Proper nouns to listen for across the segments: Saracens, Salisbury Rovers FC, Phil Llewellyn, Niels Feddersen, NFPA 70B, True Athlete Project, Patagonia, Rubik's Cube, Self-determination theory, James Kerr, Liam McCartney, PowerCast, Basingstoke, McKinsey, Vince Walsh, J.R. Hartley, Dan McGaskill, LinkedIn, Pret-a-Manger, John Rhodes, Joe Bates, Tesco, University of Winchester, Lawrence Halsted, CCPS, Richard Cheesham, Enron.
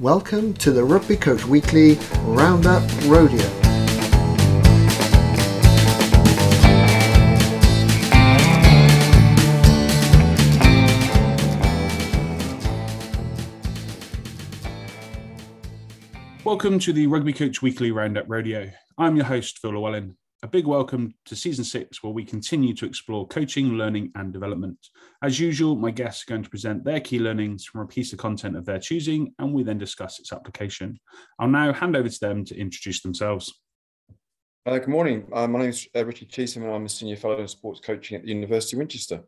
Welcome to the Rugby Coach Weekly Roundup Rodeo. Welcome to the Rugby Coach Weekly Roundup Rodeo. I'm your host, Phil Llewellyn. A big welcome to Season 6, where we continue to explore coaching, learning and development. As usual, my guests are going to present their key learnings from a piece of content of their choosing, and we then discuss its application. I'll now hand over to them to introduce themselves. Good morning. My name is Richard Cheesham, and I'm a Senior Fellow in Sports Coaching at the University of Winchester.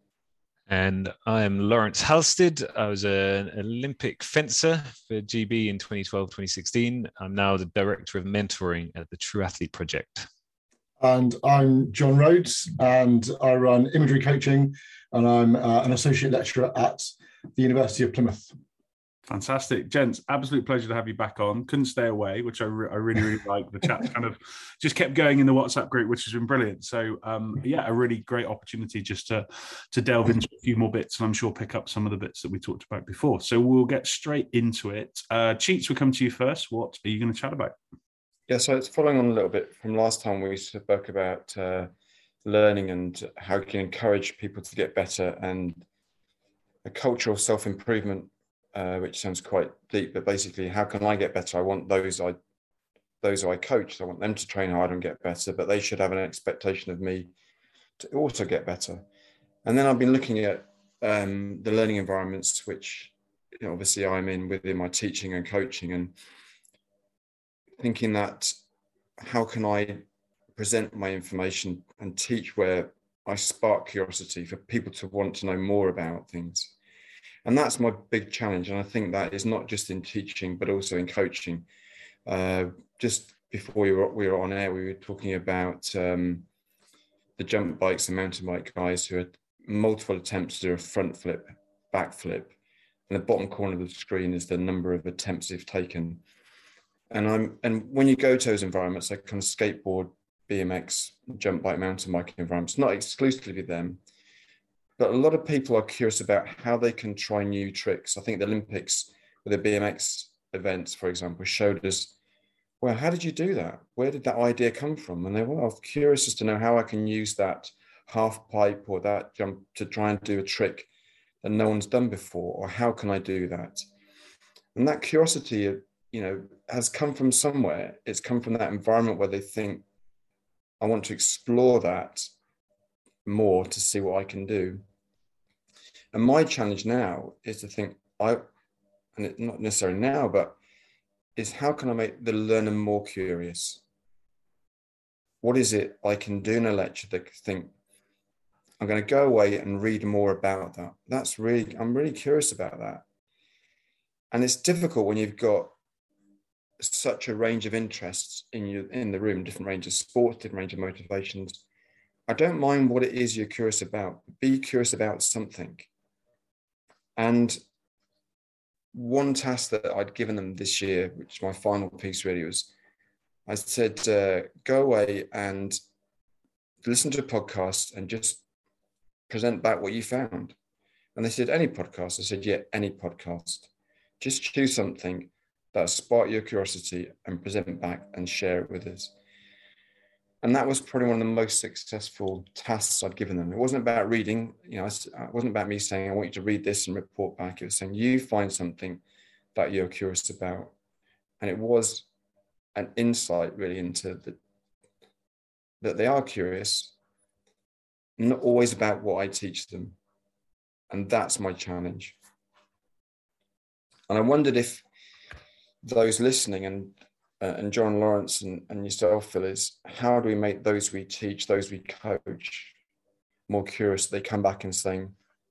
And I'm Lawrence Halsted. I was an Olympic fencer for GB in 2012-2016. I'm now the Director of Mentoring at the True Athlete Project. And I'm John Rhodes, and I run imagery coaching, and I'm an associate lecturer at the University of Plymouth. Fantastic. Gents, absolute pleasure to have you back on. Couldn't stay away, which I really like. The chat kind of just kept going in the WhatsApp group, which has been brilliant. So a really great opportunity just to delve into a few more bits, and I'm sure pick up some of the bits that we talked about before. So we'll get straight into it. Cheats, we'll come to you first. What are you going to chat about? Yeah, so it's following on a little bit from last time we spoke about learning and how you can encourage people to get better, and a culture of self-improvement, which sounds quite deep, but basically, how can I get better? I want those I coach, I want them to train hard and get better, but they should have an expectation of me to also get better. And then I've been looking at the learning environments, which obviously I'm in within my teaching and coaching, and thinking that how can I present my information and teach where I spark curiosity for people to want to know more about things. And that's my big challenge. And I think that is not just in teaching, but also in coaching. Just before we were on air, we were talking about the jump bikes and mountain bike guys who had multiple attempts to do a front flip, back flip. And the bottom corner of the screen is the number of attempts they've taken. And when you go to those environments, like kind of skateboard, BMX, jump bike, mountain bike environments, not exclusively them, but a lot of people are curious about how they can try new tricks. I think the Olympics with the BMX events, for example, showed us, well, how did you do that? Where did that idea come from? And they were curious as to know how I can use that half pipe or that jump to try and do a trick that no one's done before, or how can I do that? And that curiosity of, has come from somewhere. It's come from that environment where they think, I want to explore that more to see what I can do. And my challenge now is to think, and it's not necessarily now, but is how can I make the learner more curious? What is it I can do in a lecture that think, I'm going to go away and read more about that. I'm really curious about that. And it's difficult when you've got such a range of interests in the room, different range of sports, different range of motivations. I don't mind what it is you're curious about. Be curious about something. And one task that I'd given them this year, which my final piece really was, I said, go away and listen to a podcast and just present back what you found. And they said, any podcast? I said, yeah, any podcast. Just choose something that spark your curiosity and present it back and share it with us. And that was probably one of the most successful tasks I'd given them. It wasn't about reading, it wasn't about me saying, I want you to read this and report back. It was saying, you find something that you're curious about. And it was an insight really into that they are curious, not always about what I teach them. And that's my challenge. And I wondered if those listening and John, Lawrence and yourself, Phil, is how do we make those we teach, those we coach more curious? They come back and say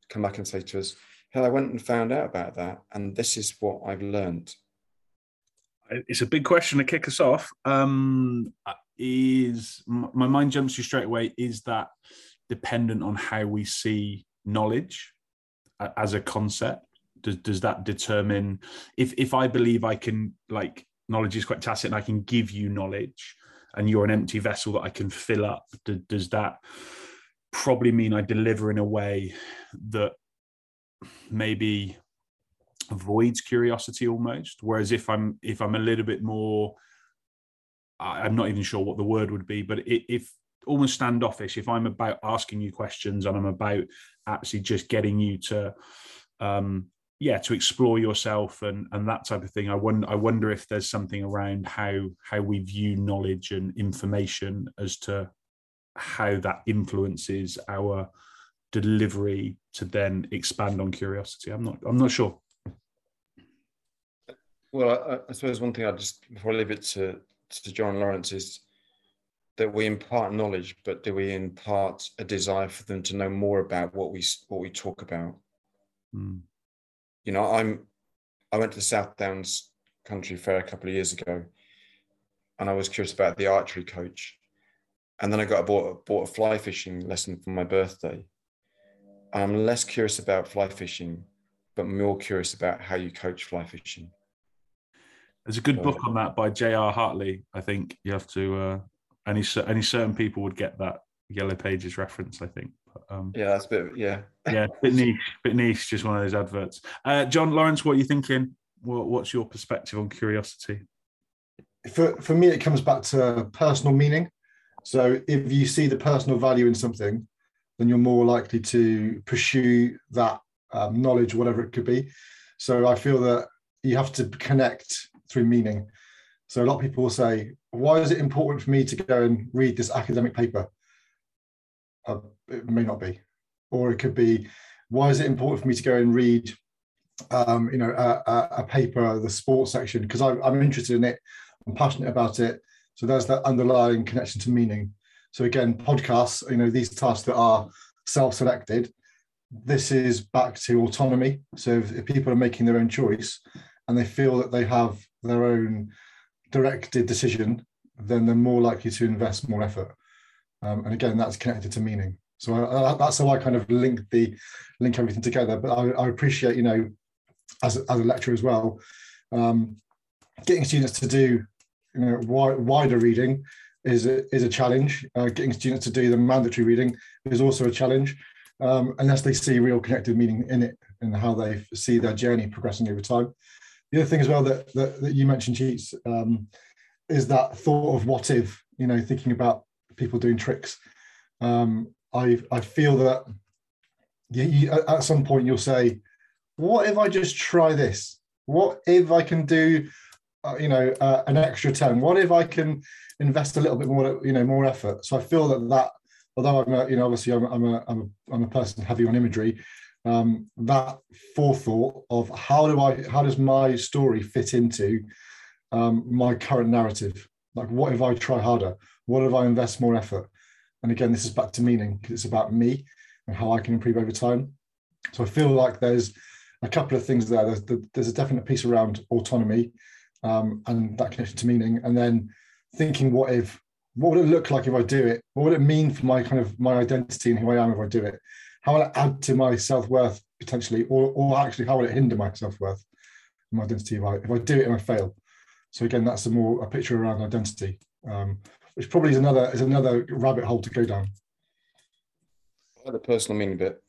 to us, hey, I went and found out about that, and this is what I've learned. It's a big question to kick us off. Is my mind jumps you straight away, is that dependent on how we see knowledge as a concept? Does that determine if I believe I can, like, knowledge is quite tacit and I can give you knowledge and you're an empty vessel that I can fill up, does that probably mean I deliver in a way that maybe avoids curiosity almost. Whereas if I'm a little bit more, I'm not even sure what the word would be, but if almost standoffish, if I'm about asking you questions and I'm about actually just getting you to, to explore yourself and that type of thing, I wonder if there's something around how we view knowledge and information as to how that influences our delivery to then expand on curiosity. I'm not sure. Well, I suppose one thing I'll just, before I leave it to John Lawrence, is that we impart knowledge, but do we impart a desire for them to know more about what we talk about? Mm. You know, I went to the South Downs Country Fair a couple of years ago, and I was curious about the archery coach, and then I bought a fly fishing lesson for my birthday. And I'm less curious about fly fishing, but more curious about how you coach fly fishing. There's a good book on that by J.R. Hartley. I think you have to. Any certain people would get that Yellow Pages reference, I think. But, that's a bit. Yeah. Yeah, bit niche. Just one of those adverts. John Lawrence, what are you thinking? What's your perspective on curiosity? For me, it comes back to personal meaning. So if you see the personal value in something, then you're more likely to pursue that knowledge, whatever it could be. So I feel that you have to connect through meaning. So a lot of people will say, why is it important for me to go and read this academic paper? It may not be. Or it could be, why is it important for me to go and read a paper, the sports section, because I'm interested in it, I'm passionate about it. So there's that underlying connection to meaning. So again, podcasts, you know, these tasks that are self-selected, this is back to autonomy. So if people are making their own choice and they feel that they have their own directed decision, then they're more likely to invest more effort. And again, that's connected to meaning. So that's how I kind of link everything together. But I appreciate, you know, as a lecturer as well, getting students to do, you know, wider reading is a challenge. Getting students to do the mandatory reading is also a challenge, unless they see real connected meaning in it and how they see their journey progressing over time. The other thing as well that you mentioned, Cheats, is that thought of what if, you know, thinking about people doing tricks. I feel that you, at some point you'll say, what if I just try this? What if I can do, an extra 10? What if I can invest a little bit more, you know, more effort? So I feel that although I'm a person heavy on imagery, that forethought of how does my story fit into my current narrative? Like, what if I try harder? What if I invest more effort? And again, this is back to meaning, because it's about me and how I can improve over time. So I feel like there's a couple of things there. There's a definite piece around autonomy and that connection to meaning, and then thinking, what if? What would it look like if I do it? What would it mean for my kind of my identity and who I am if I do it? How will it add to my self-worth potentially, or actually how will it hinder my self-worth and my identity if I do it and I fail? So again, that's a picture around identity, which probably is another rabbit hole to go down. The personal meaning bit.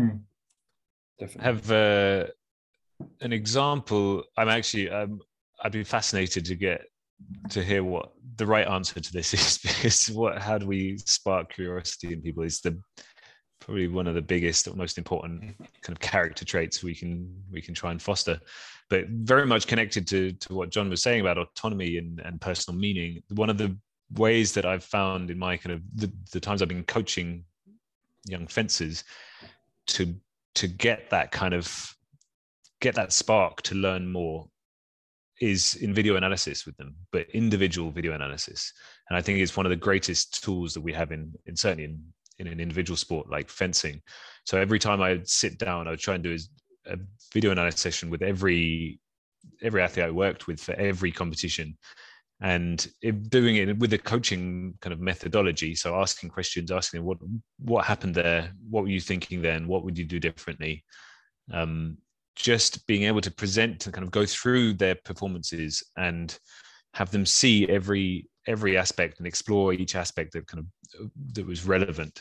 Mm. Definitely. I have an example. I'd be fascinated to get to hear what the right answer to this is, because how do we spark curiosity in people is probably one of the biggest or most important kind of character traits we can try and foster. But very much connected to what John was saying about autonomy and personal meaning, one of the ways that I've found in my kind of the times I've been coaching young fencers to get that that spark to learn more is in video analysis with them, but individual video analysis. And I think it's one of the greatest tools that we have in certainly in an individual sport like fencing. So every time I would sit down, I would try and do a video analysis session with every athlete I worked with for every competition. And doing it with a coaching kind of methodology. So asking questions, asking them, what happened there? What were you thinking then? What would you do differently? Just being able to present and kind of go through their performances and have them see every aspect and explore each aspect that was relevant.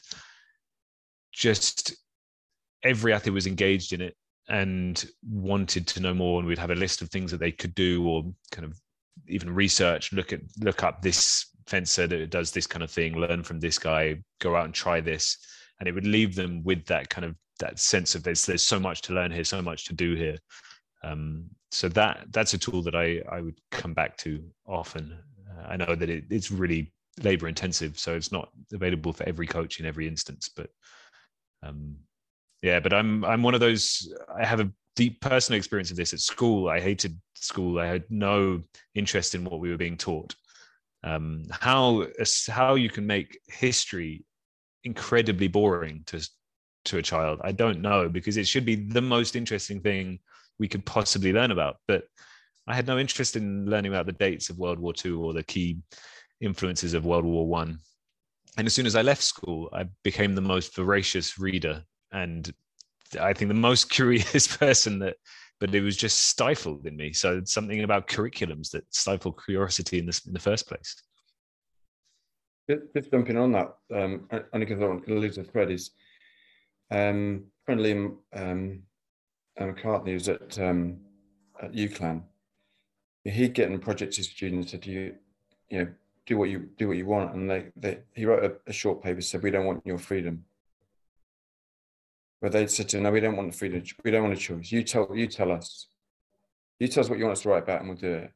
Just every athlete was engaged in it. and wanted to know more, and we'd have a list of things that they could do, or kind of even research, look up this fencer that does this kind of thing, learn from this guy, go out and try this. And it would leave them with that kind of that sense of there's so much to learn here, so much to do here. So that's a tool that I would come back to often. I know that it's really labor intensive, so it's not available for every coach in every instance, but yeah, but I'm one of those. I have a deep personal experience of this at school. I hated school. I had no interest in what we were being taught. How you can make history incredibly boring to a child, I don't know, because it should be the most interesting thing we could possibly learn about. But I had no interest in learning about the dates of World War II or the key influences of World War I. And as soon as I left school, I became the most voracious reader, and I think the most curious person, but it was just stifled in me. So it's something about curriculums that stifle curiosity in the first place. Just jumping on that, only because I want to lose the thread, is friend Liam McCartney was at UCLan. He'd get in projects his students said, you know, do what you want, and he wrote a short paper, said, we don't want your freedom. But they'd said to him, no, we don't want the freedom. We don't want a choice. You tell us. You tell us what you want us to write about, and we'll do it.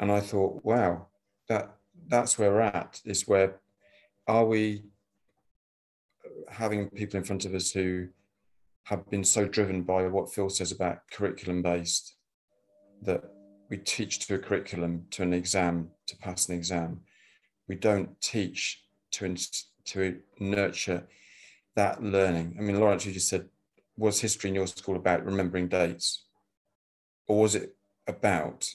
And I thought, wow, that's where we're at. Is where are we having people in front of us who have been so driven by what Phil says about curriculum-based, that we teach to a curriculum, to an exam, to pass an exam. We don't teach to nurture that learning. I mean, Lawrence, you just said, was history in your school about remembering dates? Or was it about,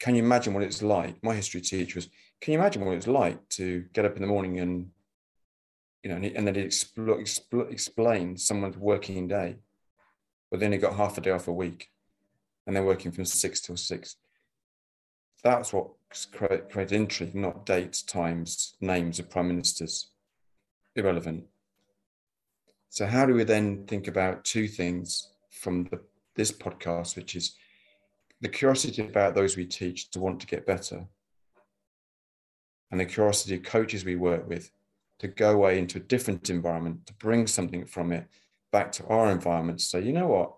can you imagine what it's like? My history teacher was, can you imagine what it's like to get up in the morning and, you know, and then explain someone's working day, but then he got half a day off a week and they're working from 6 till 6. That's what created intrigue, not dates, times, names of prime ministers. Irrelevant. So how do we then think about two things from this podcast, which is the curiosity about those we teach to want to get better, and the curiosity of coaches we work with to go away into a different environment, to bring something from it back to our environment. So, you know what,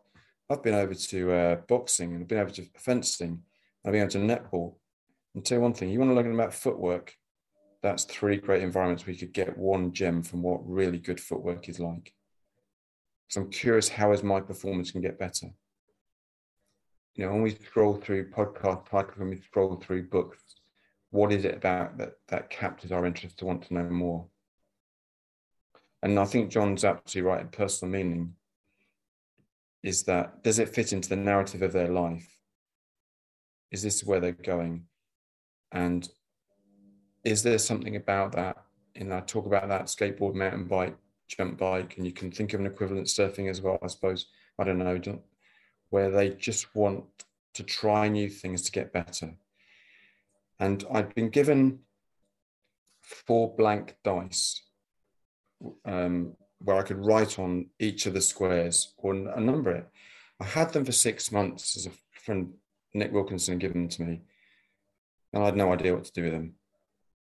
I've been over to boxing, and I've been over to fencing, I've been over to netball. And tell you one thing, you want to learn about footwork, that's 3 great environments we could get one gem from what really good footwork is like. So I'm curious, how is my performance can get better? You know, when we scroll through podcast titles, when we scroll through books, what is it about that captures our interest to want to know more? And I think John's absolutely right. In personal meaning is that, does it fit into the narrative of their life? Is this where they're going? And is there something about that? And I talk about that skateboard, mountain bike, jump bike, and you can think of an equivalent surfing as well, I suppose. I don't know, where they just want to try new things to get better. And I've been given 4 blank dice where I could write on each of the squares or number it. I had them for 6 months as a friend, Nick Wilkinson, had given them to me, and I had no idea what to do with them.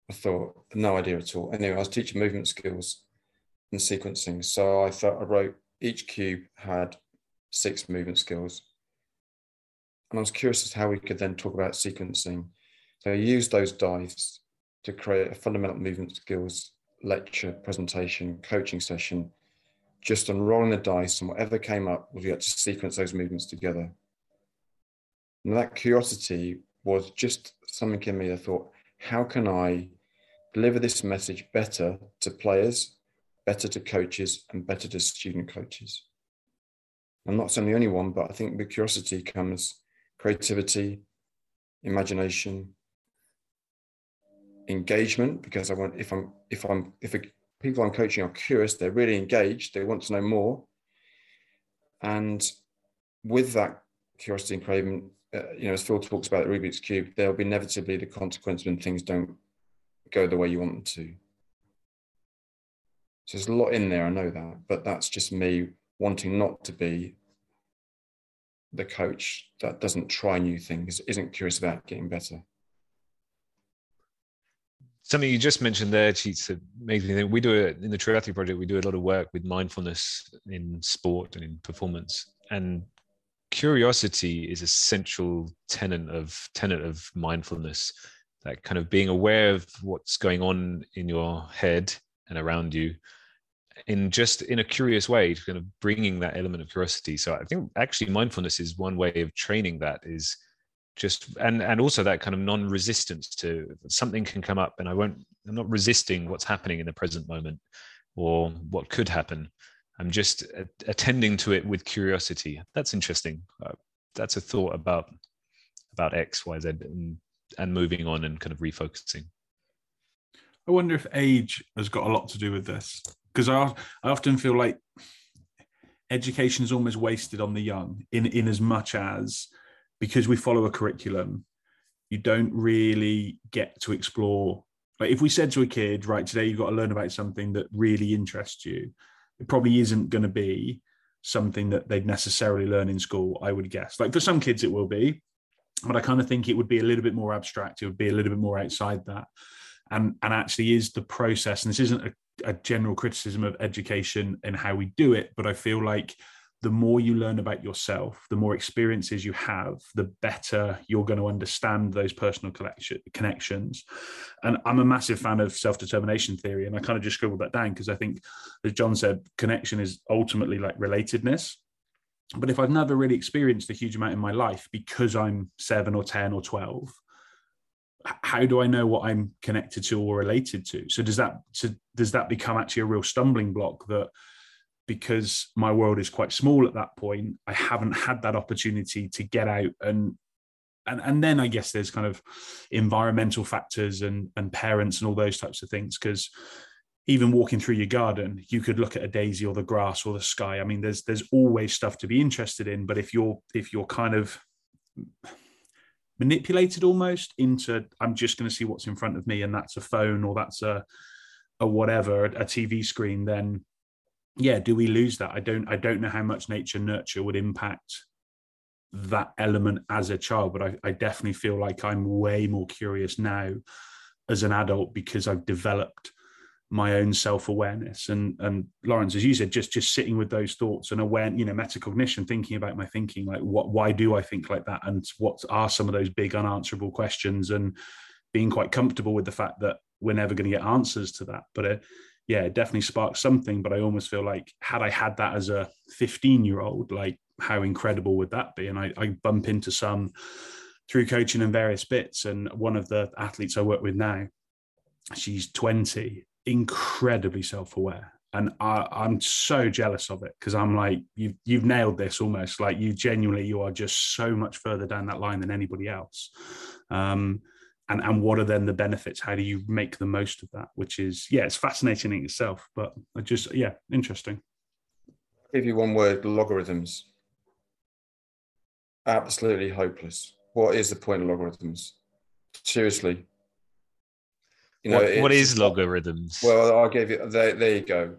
I thought, no idea at all. Anyway, I was teaching movement skills and sequencing. So I thought, I wrote, each cube had 6 movement skills. And I was curious as to how we could then talk about sequencing. So I used those dice to create a fundamental movement skills lecture, presentation, coaching session, just unrolling the dice, and whatever came up, we had to sequence those movements together. And that curiosity was just something in me. I thought, how can I deliver this message better to players, better to coaches, and better to student coaches? I'm not saying the only one, but I think with curiosity comes creativity, imagination, engagement, because I want, if people I'm coaching are curious, they're really engaged, they want to know more. And with that curiosity and craving, you know, as Phil talks about the Rubik's Cube, there'll be inevitably the consequence when things don't go the way you want them to. So there's a lot in there, I know that, but that's just me wanting not to be the coach that doesn't try new things, isn't curious about getting better. Something you just mentioned there, Cheats, that makes me think, we do it in the True Athlete Project, we do a lot of work with mindfulness in sport and in performance, and curiosity is a central tenet of mindfulness, that kind of being aware of what's going on in your head and around you in a curious way, kind of bringing that element of curiosity. So I think actually mindfulness is one way of training that is just, and also that kind of non-resistance to something can come up and I'm not resisting what's happening in the present moment or what could happen. I'm just attending to it with curiosity. That's interesting. That's a thought about X, Y, Z and moving on and kind of refocusing. I wonder if age has got a lot to do with this, because I often feel like education is almost wasted on the young in as much as, because we follow a curriculum, you don't really get to explore. Like if we said to a kid, right, today you've got to learn about something that really interests you, it probably isn't going to be something that they'd necessarily learn in school, I would guess. Like for some kids it will be, but I kind of think it would be a little bit more abstract. It would be a little bit more outside that. And actually is the process, and this isn't a general criticism of education and how we do it, but I feel like the more you learn about yourself, the more experiences you have, the better you're going to understand those personal connections. And I'm a massive fan of self-determination theory, and I kind of just scribbled that down because I think, as John said, connection is ultimately like relatedness. But if I've never really experienced a huge amount in my life because I'm 7 or 10 or 12, how do I know what I'm connected to or related to? So does that become actually a real stumbling block, that because my world is quite small at that point, I haven't had that opportunity to get out and then I guess there's kind of environmental factors and parents and all those types of things, because even walking through your garden, you could look at a daisy or the grass or the sky. I mean, there's always stuff to be interested in, but if you're kind of manipulated almost into, I'm just going to see what's in front of me, and that's a phone or that's a whatever, a TV screen, then yeah, do we lose that? I don't know how much nature nurture would impact that element as a child, but I definitely feel like I'm way more curious now as an adult because I've developed my own self-awareness. And Lawrence, as you said, just sitting with those thoughts and aware, you know, metacognition, thinking about my thinking, like why do I think like that? And what are some of those big unanswerable questions, and being quite comfortable with the fact that we're never going to get answers to that. But it definitely sparks something. But I almost feel like had I had that as a 15-year-old, like how incredible would that be? And I bump into some through coaching and various bits. And one of the athletes I work with now, she's 20, incredibly self-aware, and I'm so jealous of it, because I'm like, you've nailed this almost. Like you are just so much further down that line than anybody else, and what are then the benefits? How do you make the most of that? Which is, yeah, it's fascinating in itself, but interesting. I'll give you one word: logarithms. Absolutely hopeless. What is the point of logarithms, seriously? You know, what is logarithms? Well, I gave you, there you go.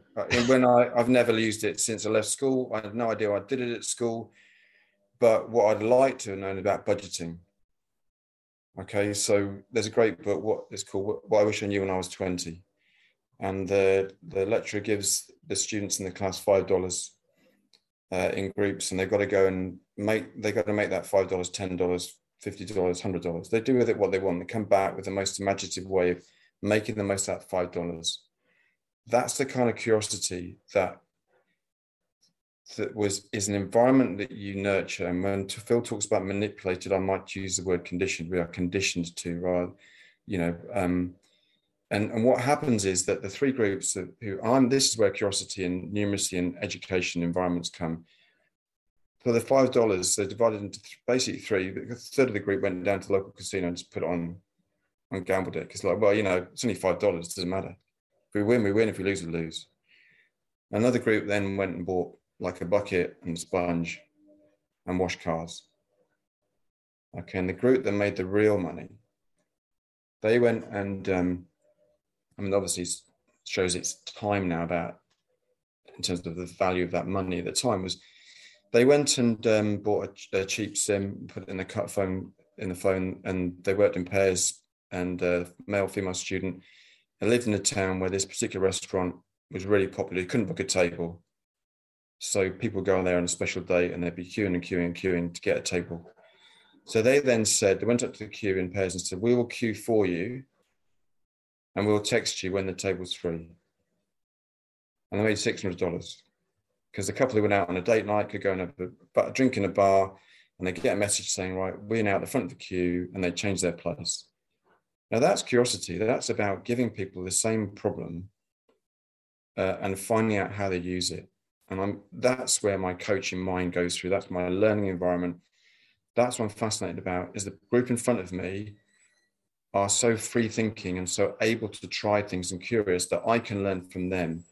When I've never used it since I left school. I had no idea I did it at school. But what I'd like to have known about budgeting. Okay, so there's a great book, what is called What I Wish I Knew When I Was 20. And the lecturer gives the students in the class $5 in groups, and they've got to go and make that $5, $10, $50, $100. They do with it what they want. They come back with the most imaginative way of making the most out of $5. That's the kind of curiosity that is an environment that you nurture. And when Phil talks about manipulated, I might use the word conditioned. We are conditioned to, rather, you know. And what happens is that the three groups this is where curiosity and numeracy and education environments come. For the $5, they divided into basically three. A third of the group went down to the local casino and just put it on. And gambled it, because like, well, you know, it's only $5, it doesn't matter. If we win, we win. If we lose, we lose. Another group then went and bought like a bucket and a sponge and washed cars. Okay, and the group that made the real money, they went and I mean, obviously shows its time now about in terms of the value of that money at the time was they went and bought a cheap sim, put it in the cut phone, and they worked in pairs, and male, female student, and lived in a town where this particular restaurant was really popular. You couldn't book a table. So people go there on a special day and they'd be queuing to get a table. So they then said, they went up to the queue in pairs and said, we will queue for you and we'll text you when the table's free. And they made $600 because the couple who went out on a date night could go and have a drink in a bar, and they get a message saying, right, we're now at the front of the queue, and they change their place. Now that's curiosity. That's about giving people the same problem and finding out how they use it. And that's where my coaching mind goes through. That's my learning environment. That's what I'm fascinated about, is the group in front of me are so free thinking and so able to try things and curious that I can learn from them.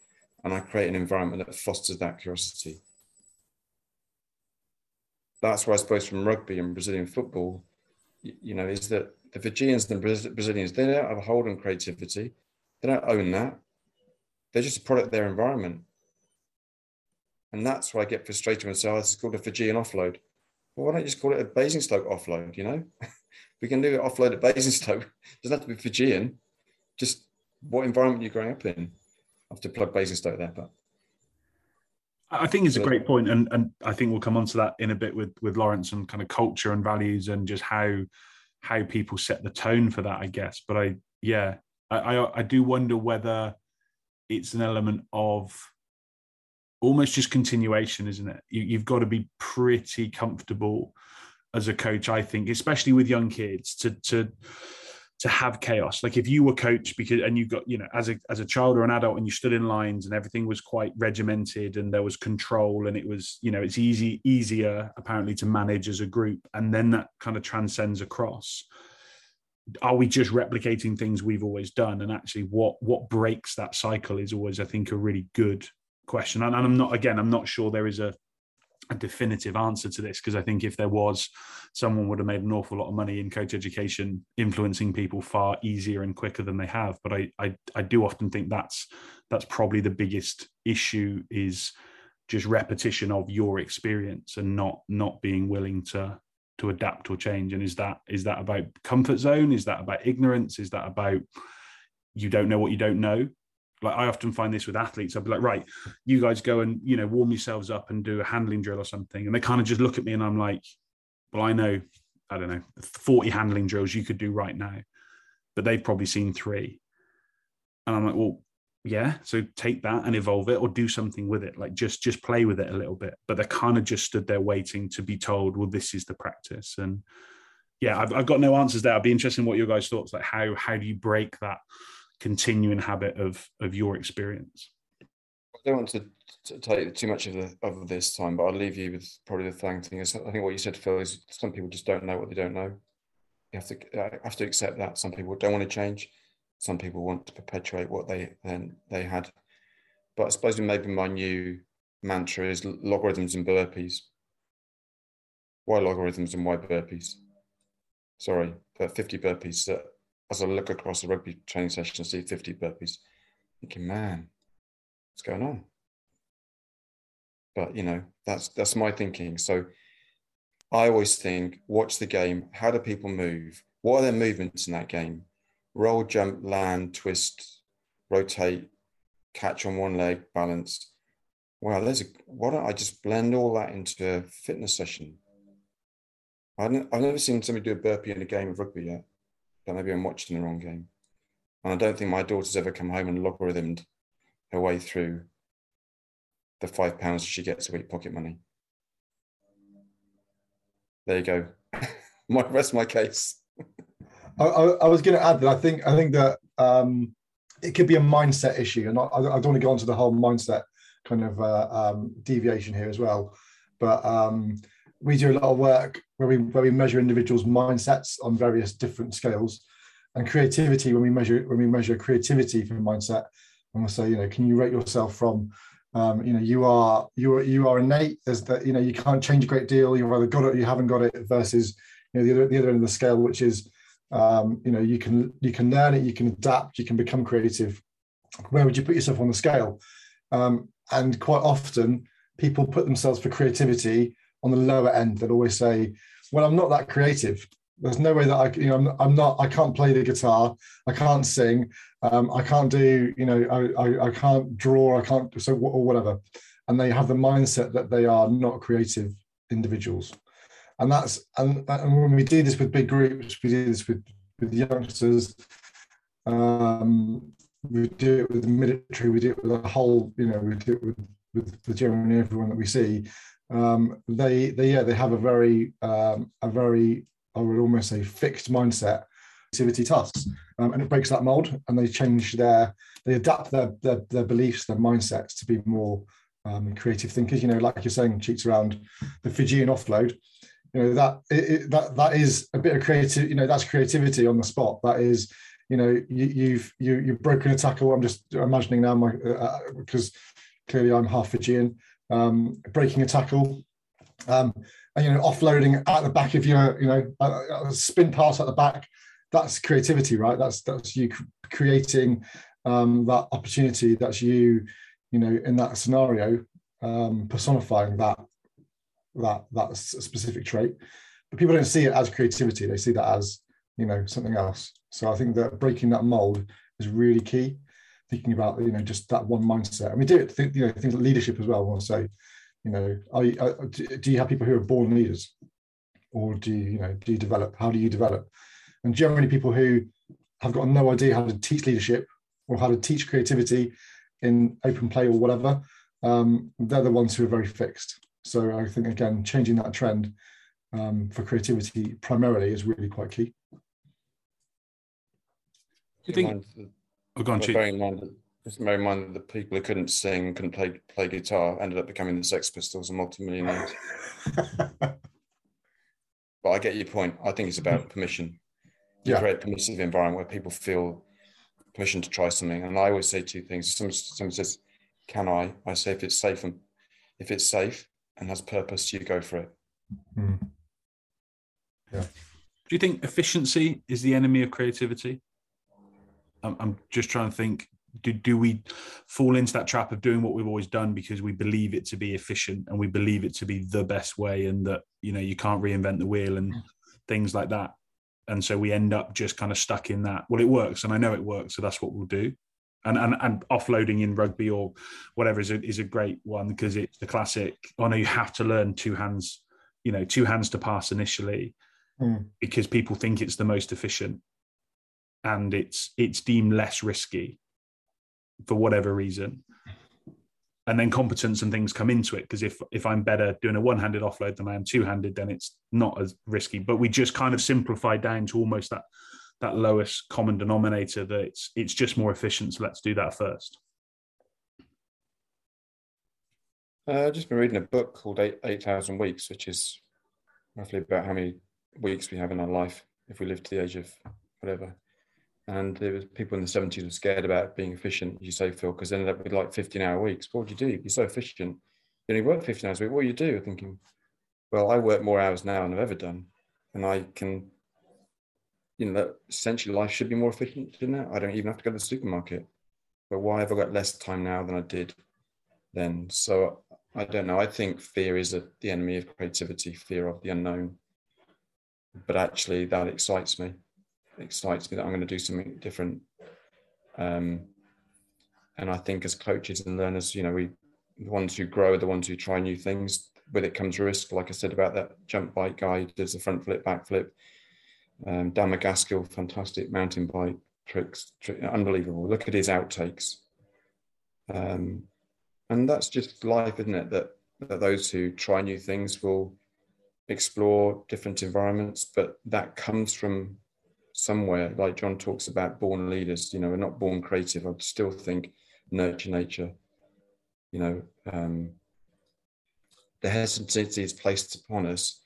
And I create an environment that fosters that curiosity. That's why I suppose from rugby and Brazilian football, is that the Fijians and the Brazilians, they don't have a hold on creativity. They don't own that. They're just a product of their environment. And that's why I get frustrated when I say, oh, it's called a Fijian offload. Well, why don't you just call it a Basingstoke offload, We can do an offload at Basingstoke. It doesn't have to be Fijian. Just what environment you're growing up in. I have to plug Basingstoke there, but. I think it's a great point, and I think we'll come on to that in a bit with Lawrence and kind of culture and values and just how people set the tone for that, I guess. But I do wonder whether it's an element of almost just continuation, isn't it? You've got to be pretty comfortable as a coach, I think, especially with young kids, to have chaos. Like if you were coached and you got, as a child or an adult and you stood in lines and everything was quite regimented and there was control and it was, it's easier apparently to manage as a group. And then that kind of transcends across. Are we just replicating things we've always done? And actually what breaks that cycle is always, I think, a really good question. And I'm not sure there is a definitive answer to this, because I think if there was, someone would have made an awful lot of money in coach education influencing people far easier and quicker than they have. But I do often think that's probably the biggest issue, is just repetition of your experience and not being willing to adapt or change. And is that about comfort zone? Is that about ignorance? Is that about you don't know what you don't know? Like I often find this with athletes. I'll be like, right, you guys go and, warm yourselves up and do a handling drill or something. And they kind of just look at me and I'm like, well, I know, I don't know, 40 handling drills you could do right now, but they've probably seen 3. And I'm like, well, yeah, so take that and evolve it or do something with it. Like just play with it a little bit. But they kind of just stood there waiting to be told, well, this is the practice. And yeah, I've got no answers there. I'd be interested in what your guys' thoughts, like how do you break that continuing habit of your experience? I don't want to take too much of this time, but I'll leave you with probably the thing is, I think what you said, Phil, is some people just don't know what they don't know. You have to accept that. Some people don't want to change. Some people want to perpetuate what they had. But I suppose maybe my new mantra is logarithms and burpees. Why logarithms and why burpees? Sorry, but 50 burpees that. As I look across the rugby training session and see 50 burpees, thinking, man, what's going on? But, that's my thinking. So I always think, watch the game. How do people move? What are their movements in that game? Roll, jump, land, twist, rotate, catch on one leg, balance. Wow, why don't I just blend all that into a fitness session? I've never seen somebody do a burpee in a game of rugby yet. But maybe I'm watching the wrong game. And I don't think my daughter's ever come home and logarithmed her way through the £5 she gets a week pocket money. There you go. Rest my case. I was going to add that I think that it could be a mindset issue. And I don't want to go onto the whole mindset kind of deviation here as well. But we do a lot of work where we measure individuals' mindsets on various different scales, and creativity when we measure creativity from mindset, and we'll say, can you rate yourself from, you are innate, as that, you can't change a great deal. You've either got it or you haven't got it. Versus, the other end of the scale, which is, you can learn it, you can adapt, you can become creative. Where would you put yourself on the scale? And quite often, people put themselves for creativity on the lower end. They'll always say, well, I'm not that creative. There's no way that I can't play the guitar. I can't sing. I can't do, I can't draw. I can't, so or whatever. And they have the mindset that they are not creative individuals. And when we do this with big groups, we do this with youngsters, we do it with the military, we do it with the whole, we do it with generally everyone that we see. They have a very, I would almost say, fixed mindset, activity tasks, and it breaks that mold, and they change they adapt their beliefs, their mindsets to be more creative thinkers. Like you're saying, cheats around the Fijian offload. That is a bit of creative. That's creativity on the spot. That is, you've broken a tackle. I'm just imagining now, because clearly I'm half Fijian. Breaking a tackle, and offloading at the back of your, a spin pass at the back. That's creativity, right? That's you creating that opportunity. That's you, in that scenario, personifying that specific trait, but people don't see it as creativity. They see that as something else. So I think that breaking that mold is really key, thinking about just that one mindset. And we do it things like leadership as well. I want to say, do you have people who are born leaders, or do you develop? How do you develop? And generally people who have got no idea how to teach leadership or how to teach creativity in open play or whatever, they're the ones who are very fixed. So I think, again, changing that trend for creativity primarily is really quite key. Do you think? Oh, go on, Chief. Just bear in mind that the people who couldn't sing, couldn't play guitar, ended up becoming the Sex Pistols and multimillionaires. But I get your point. I think it's about permission. You create a permissive environment where people feel permission to try something. And I always say two things. Someone says, "Can I?" I say, if it's safe and has purpose, you go for it. Mm. Yeah. Do you think efficiency is the enemy of creativity? I'm just trying to think, do we fall into that trap of doing what we've always done because we believe it to be efficient and we believe it to be the best way, and that, you can't reinvent the wheel and things like that. And so we end up just kind of stuck in that. Well, it works, and I know it works, so that's what we'll do. And offloading in rugby or whatever is a great one, because it's the classic, you have to learn two hands to pass initially, because people think it's the most efficient, and it's deemed less risky for whatever reason. And then competence and things come into it, because if I'm better doing a one-handed offload than I am two-handed, then it's not as risky. But we just kind of simplify down to almost that lowest common denominator, that it's just more efficient, so let's do that first. I've just been reading a book called 8,000 Weeks, which is roughly about how many weeks we have in our life if we live to the age of whatever. And there was people in the 70s were scared about being efficient, as you say, Phil, because they ended up with like 15-hour weeks. What would you do? You're so efficient. You only work 15 hours a week. What do you do? I'm thinking, well, I work more hours now than I've ever done, and I can... that essentially life should be more efficient than that. I don't even have to go to the supermarket. But why have I got less time now than I did then? So I don't know. I think fear is the enemy of creativity, fear of the unknown. But actually that excites me. It excites me that I'm going to do something different. And I think as coaches and learners, the ones who grow are the ones who try new things. With it comes risk, like I said about that jump bike guy who does the front flip, back flip. Dan McGaskill, fantastic mountain bike tricks, unbelievable. Look at his outtakes. And that's just life, isn't it? That those who try new things will explore different environments, but that comes from somewhere. Like John talks about born leaders, we're not born creative. I still think nurture nature. The hesitancy is placed upon us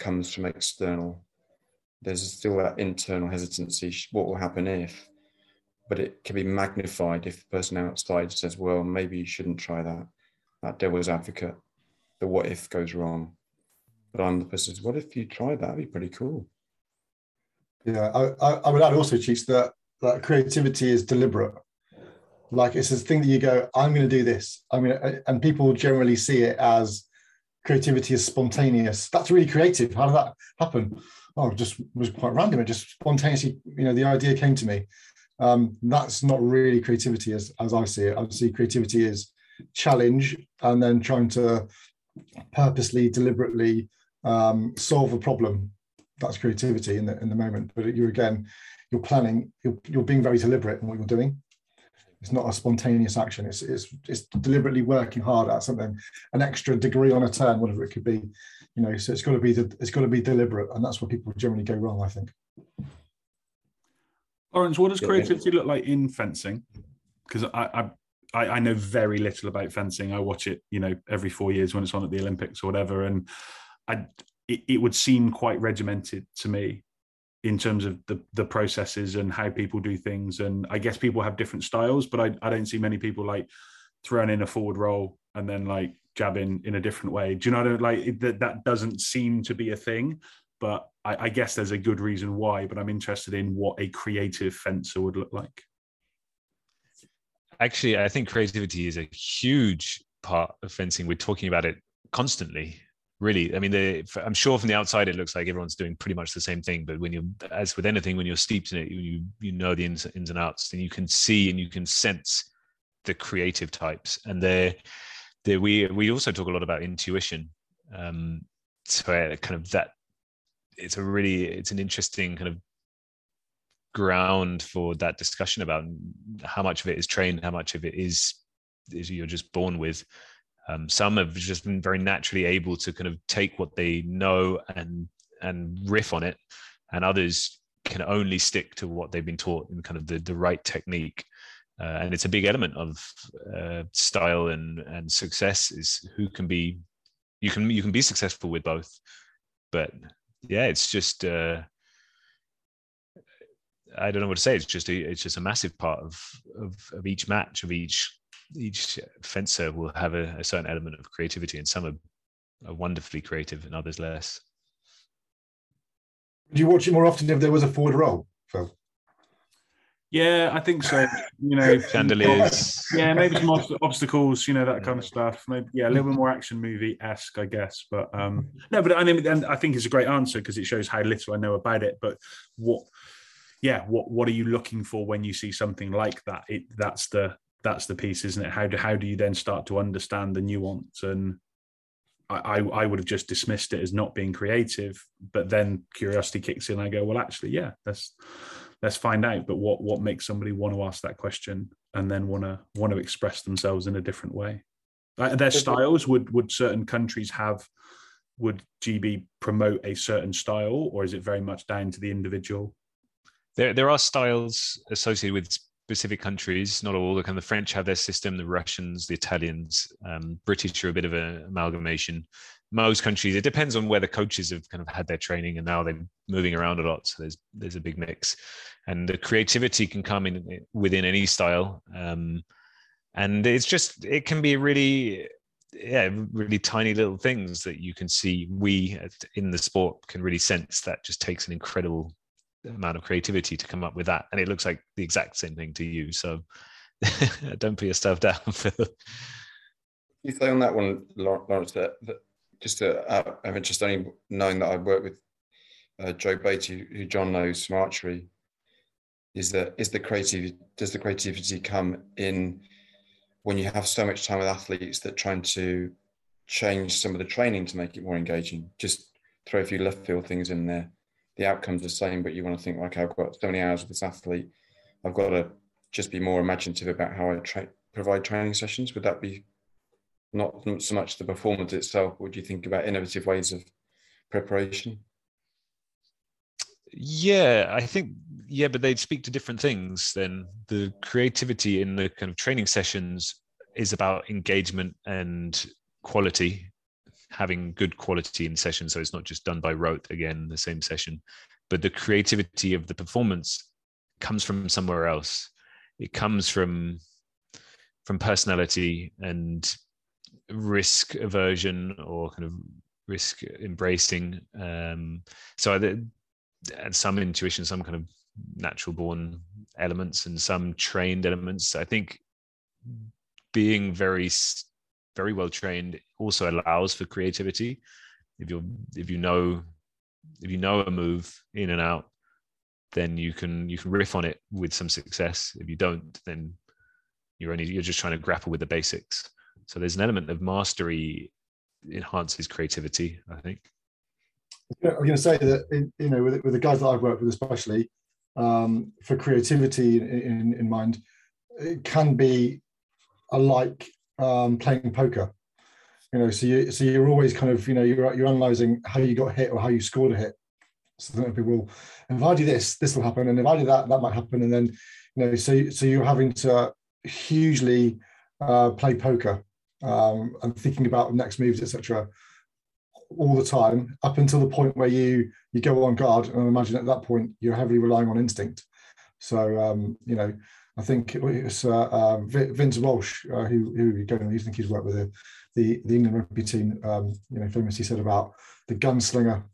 comes from external. There's still that internal hesitancy, what will happen if, but it can be magnified if the person outside says, well, maybe you shouldn't try that. That devil's advocate, the what if goes wrong. But I'm the person who says, what if you try that? That'd be pretty cool. Yeah, I would add also, Cheeks, that creativity is deliberate. Like, it's this thing that you go, I'm going to do this. And people generally see it as creativity is spontaneous. That's really creative. How did that happen? Oh, it just was quite random. It just spontaneously, the idea came to me. That's not really creativity as I see it. I see creativity as challenge and then trying to purposely, deliberately solve a problem. That's creativity in the moment. But you're planning. You're being very deliberate in what you're doing. It's not a spontaneous action. It's deliberately working hard at something, an extra degree on a turn, whatever it could be. So it's got to be deliberate, and that's where people generally go wrong, I think. Lawrence, what does creativity look like in fencing? Because I know very little about fencing. I watch it, every 4 years when it's on at the Olympics or whatever, and it would seem quite regimented to me in terms of the processes and how people do things. And I guess people have different styles, but I don't see many people like throwing in a forward roll and then like jabbing in a different way. Do you know what I mean? Like that doesn't seem to be a thing, but I guess there's a good reason why, but I'm interested in what a creative fencer would look like. Actually, I think creativity is a huge part of fencing. We're talking about it constantly. Really, I mean, I'm sure from the outside it looks like everyone's doing pretty much the same thing. But as with anything, when you're steeped in it, you know the ins and outs, and you can see and you can sense the creative types. And we also talk a lot about intuition. It's an interesting kind of ground for that discussion about how much of it is trained, how much of it is you're just born with. Some have just been very naturally able to kind of take what they know and riff on it, and others can only stick to what they've been taught in kind of the right technique. And it's a big element of style and success is who can be. You can be successful with both, but yeah, it's just I don't know what to say. It's just a massive part of each match of each. Each fencer will have a certain element of creativity, and some are wonderfully creative and others less. Do you watch it more often if there was a forward roll, Phil? Yeah, I think so. Chandeliers. Yeah, maybe some obstacles, that kind of stuff. Maybe, yeah, a little bit more action movie-esque, I guess. But and I think it's a great answer because it shows how little I know about it. But what are you looking for when you see something like that? That's the piece, isn't it? How do you then start to understand the nuance? And I would have just dismissed it as not being creative, but then curiosity kicks in. I go, well, actually, yeah, let's find out. But what makes somebody want to ask that question and then want to express themselves in a different way? Their styles, would certain countries have? Would GB promote a certain style, or is it very much down to the individual? There are styles associated with specific countries, not all. The French have their system, the Russians, the Italians, British are a bit of an amalgamation. Most countries, it depends on where the coaches have kind of had their training, and now they're moving around a lot. So there's a big mix, and the creativity can come in within any style. And it can be really tiny little things that you can see. We in the sport can really sense that just takes an incredible amount of creativity to come up with that, and it looks like the exact same thing to you, so don't put yourself down, Phil. You say on that one, Lawrence, that just I'm interested only knowing that I've worked with Joe Bates, who John knows from archery, does the creativity come in when you have so much time with athletes that trying to change some of the training to make it more engaging, just throw a few left field things in there? The outcome's the same, but you want to think, like, I've got so many hours with this athlete, I've got to just be more imaginative about how I provide training sessions. Would that be not so much the performance itself? Would you think about innovative ways of preparation? Yeah, I think, yeah, but they'd speak to different things. Then the creativity in the kind of training sessions is about engagement and quality, having good quality in sessions, so it's not just done by rote again, the same session. But the creativity of the performance comes from somewhere else. It comes from personality and risk aversion, or kind of risk embracing. And some intuition, some kind of natural born elements, and some trained elements. I think being very well trained also allows for creativity. If you know a move in and out, then you can riff on it with some success. If you don't, then you're just trying to grapple with the basics. So there's an element of mastery enhances creativity, I think. Yeah, I was going to say that with the guys that I've worked with, especially for creativity in mind, it can be like playing poker. So you're always kind of you're analysing how you got hit or how you scored a hit. So then it'll be, well, if I do this, this will happen, and if I do that, that might happen, and then so you're having to hugely play poker and thinking about next moves, etc. all the time, up until the point where you go on guard, and I imagine at that point you're heavily relying on instinct. So I think it's Vince Walsh who you think he's worked with the England rugby team. Famously said about the gunslinger,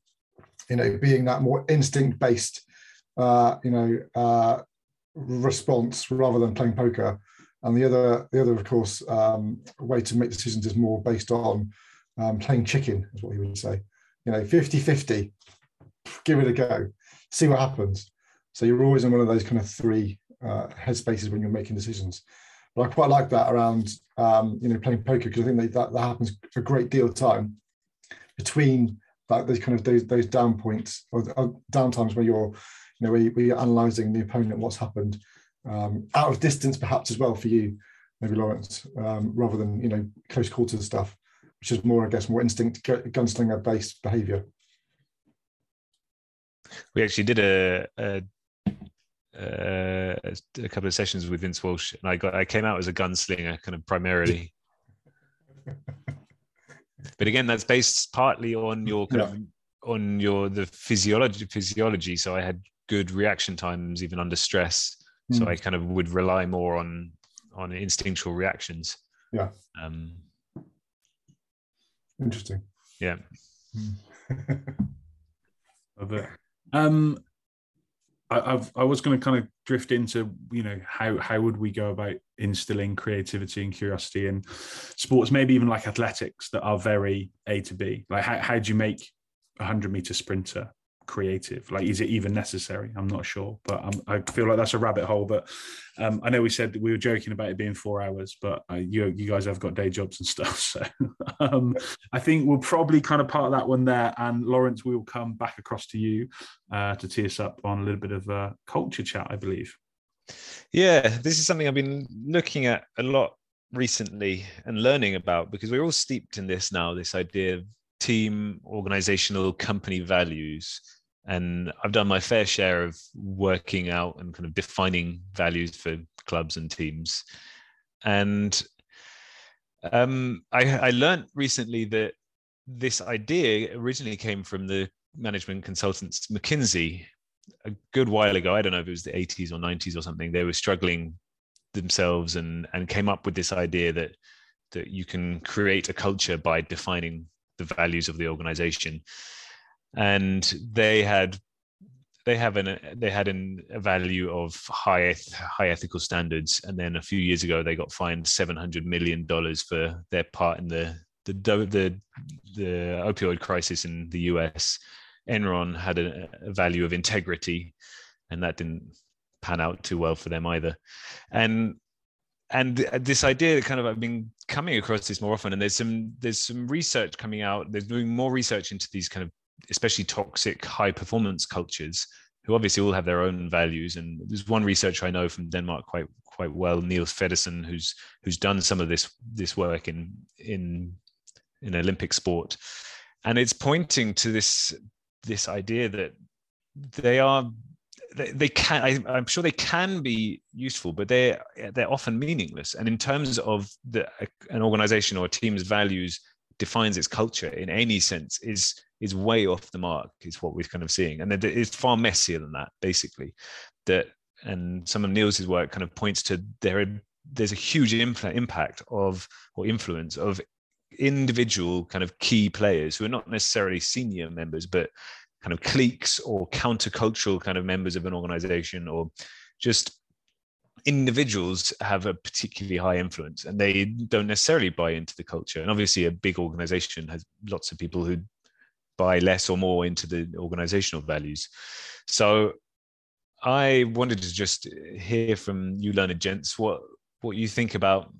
being that more instinct based, response rather than playing poker. And the other of course way to make decisions is more based on playing chicken, is what he would say. 50-50, give it a go, see what happens. So you're always in one of those kind of three headspaces when you're making decisions. But I quite like that around playing poker, because I think that happens a great deal of time between those down points or down times where you're analysing the opponent, what's happened, out of distance perhaps as well for you, maybe Lawrence, rather than close quarters stuff, which is more, I guess, more instinct gunslinger based behaviour. We actually did a couple of sessions with Vince Walsh, and I came out as a gunslinger kind of primarily. But again, that's based partly on your the physiology. So I had good reaction times even under stress. Mm. So I kind of would rely more on instinctual reactions. Yeah. Interesting. Yeah. Love it. I was going to kind of drift into, how would we go about instilling creativity and curiosity in sports, maybe even like athletics that are very A to B. Like how do you make a 100-meter sprinter creative? Like, is it even necessary? I'm not sure, but I feel like that's a rabbit hole. But I know we said we were joking about it being 4 hours, but you guys have got day jobs and stuff. So I think we'll probably kind of park that one there. And Lawrence, we will come back across to you to tee us up on a little bit of a culture chat, I believe. Yeah, this is something I've been looking at a lot recently and learning about, because we're all steeped in this now, this idea of team, organizational, company values. And I've done my fair share of working out and kind of defining values for clubs and teams. And I learned recently that this idea originally came from the management consultants McKinsey a good while ago. I don't know if it was the 80s or 90s or something. They were struggling themselves and came up with this idea that you can create a culture by defining the values of the organization. And they had a value of high ethical standards. And then a few years ago, they got fined $700 million for their part in the opioid crisis in the US. Enron had a value of integrity, and that didn't pan out too well for them either. And this idea kind of, I've been coming across this more often, and there's some research coming out. They're doing more research into these kind of especially toxic high performance cultures, who obviously all have their own values. And there's one researcher I know from Denmark quite well, Niels Feddersen, who's done some of this work in Olympic sport. And it's pointing to this idea that I'm sure they can be useful, but they're often meaningless. And in terms of an organization or a team's values defines its culture in any sense is way off the mark, is what we're kind of seeing. And it's far messier than that, basically. And some of Niels's work kind of points to there's a huge impact or influence of individual kind of key players who are not necessarily senior members, but kind of cliques or countercultural kind of members of an organization, or just individuals have a particularly high influence and they don't necessarily buy into the culture. And obviously a big organization has lots of people who buy less or more into the organizational values. So I wanted to just hear from you learned gents what you think about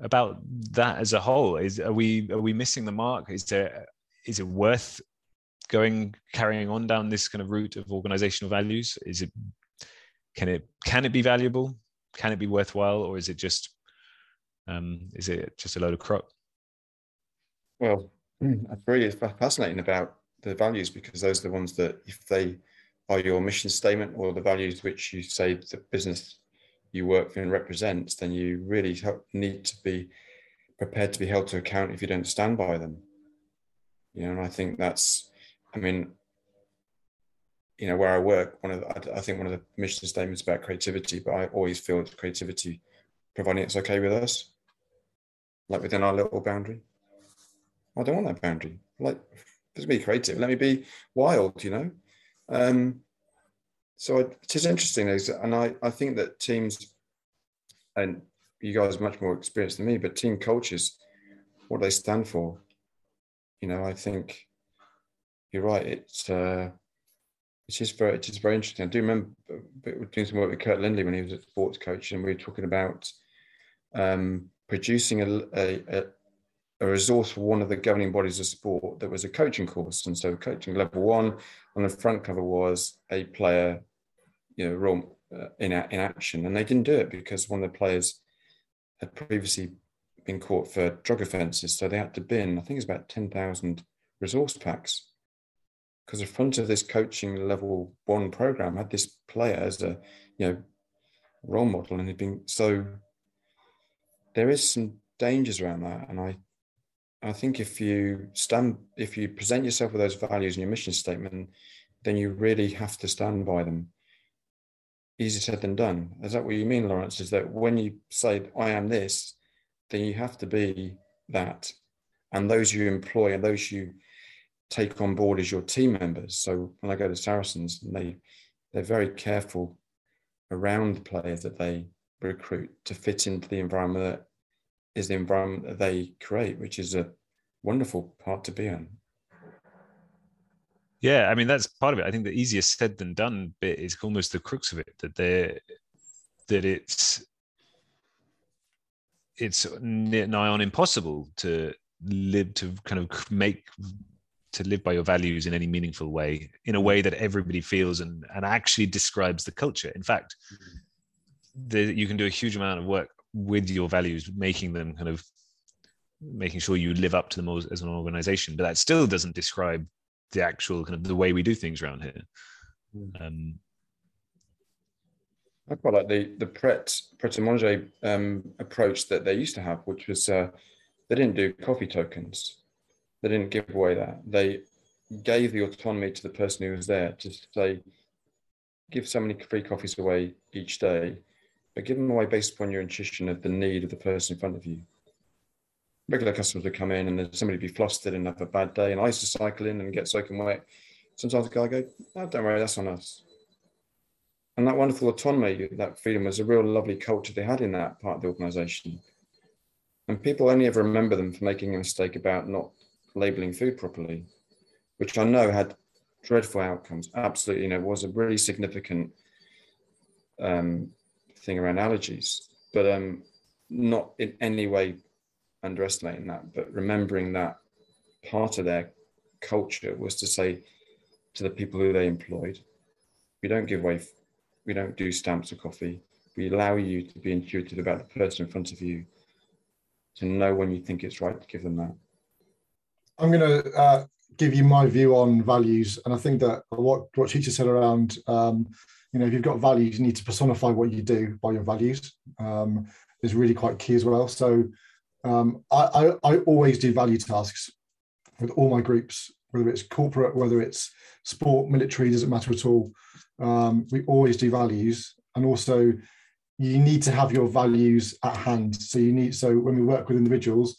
that as a whole. Are we missing the mark? Is it worth carrying on down this kind of route of organizational values? Can it be valuable? Can it be worthwhile? Or is it just a load of crap? Well, that's really fascinating about the values, because those are the ones that, if they are your mission statement or the values which you say the business you work in represents, then you really need to be prepared to be held to account if you don't stand by them. You know, and I think that's, I mean, you know, where I work, I think one of the mission statements about creativity, but I always feel it's creativity, providing it's okay with us, like within our little boundary. I don't want that boundary. Like, let's be creative. Let me be wild, you know? So it is interesting, and I think that teams, and you guys are much more experienced than me, but team cultures, what they stand for, you know, I think you're right. It is very interesting. I do remember doing some work with Kurt Lindley when he was a sports coach, and we were talking about producing a resource for one of the governing bodies of sport that was a coaching course. And so coaching level one on the front cover was a player, you know, role in action. And they didn't do it because one of the players had previously been caught for drug offences. So they had to bin, I think it's about 10,000 resource packs, because the front of this coaching level one program had this player as a, you know, role model, and he'd been, so there is some dangers around that. And I think if you present yourself with those values in your mission statement, then you really have to stand by them. Easier said than done. Is that what you mean, Lawrence? Is that when you say, I am this, then you have to be that. And those you employ and those you take on board as your team members. So when I go to Saracens, they're very careful around the players that they recruit to fit into the environment that is the environment that they create, which is a wonderful part to be in. Yeah, I mean, that's part of it. I think the easier said than done bit is almost the crux of it, that it's nigh on impossible to live by your values in any meaningful way, in a way that everybody feels and actually describes the culture. In fact, you can do a huge amount of work with your values, making sure you live up to them as an organization, but that still doesn't describe the actual the way we do things around here. I quite like the Pret-a-Manger approach that they used to have, which was they didn't do coffee tokens. They didn't give away that. They gave the autonomy to the person who was there to say, give so many free coffees away each day, but give them away based upon your intuition of the need of the person in front of you. Regular customers would come in and then somebody would be flustered and have a bad day. And I used to cycle in and get soaking wet. Sometimes the guy would go, oh, don't worry, that's on us. And that wonderful autonomy, that freedom, was a real lovely culture they had in that part of the organisation. And people only ever remember them for making a mistake about not labelling food properly, which I know had dreadful outcomes. Absolutely, you know, it was a really significant thing around allergies, but not in any way underestimating that, but remembering that part of their culture was to say to the people who they employed, we don't give away, we don't do stamps of coffee, we allow you to be intuitive about the person in front of you, to know when you think it's right to give them that. I'm going to give you my view on values, and I think that what Cheesham said around if you've got values, you need to personify what you do by your values is really quite key as well. So I always do value tasks with all my groups, whether it's corporate, whether it's sport, military, doesn't matter at all. We always do values, and also you need to have your values at hand. So when we work with individuals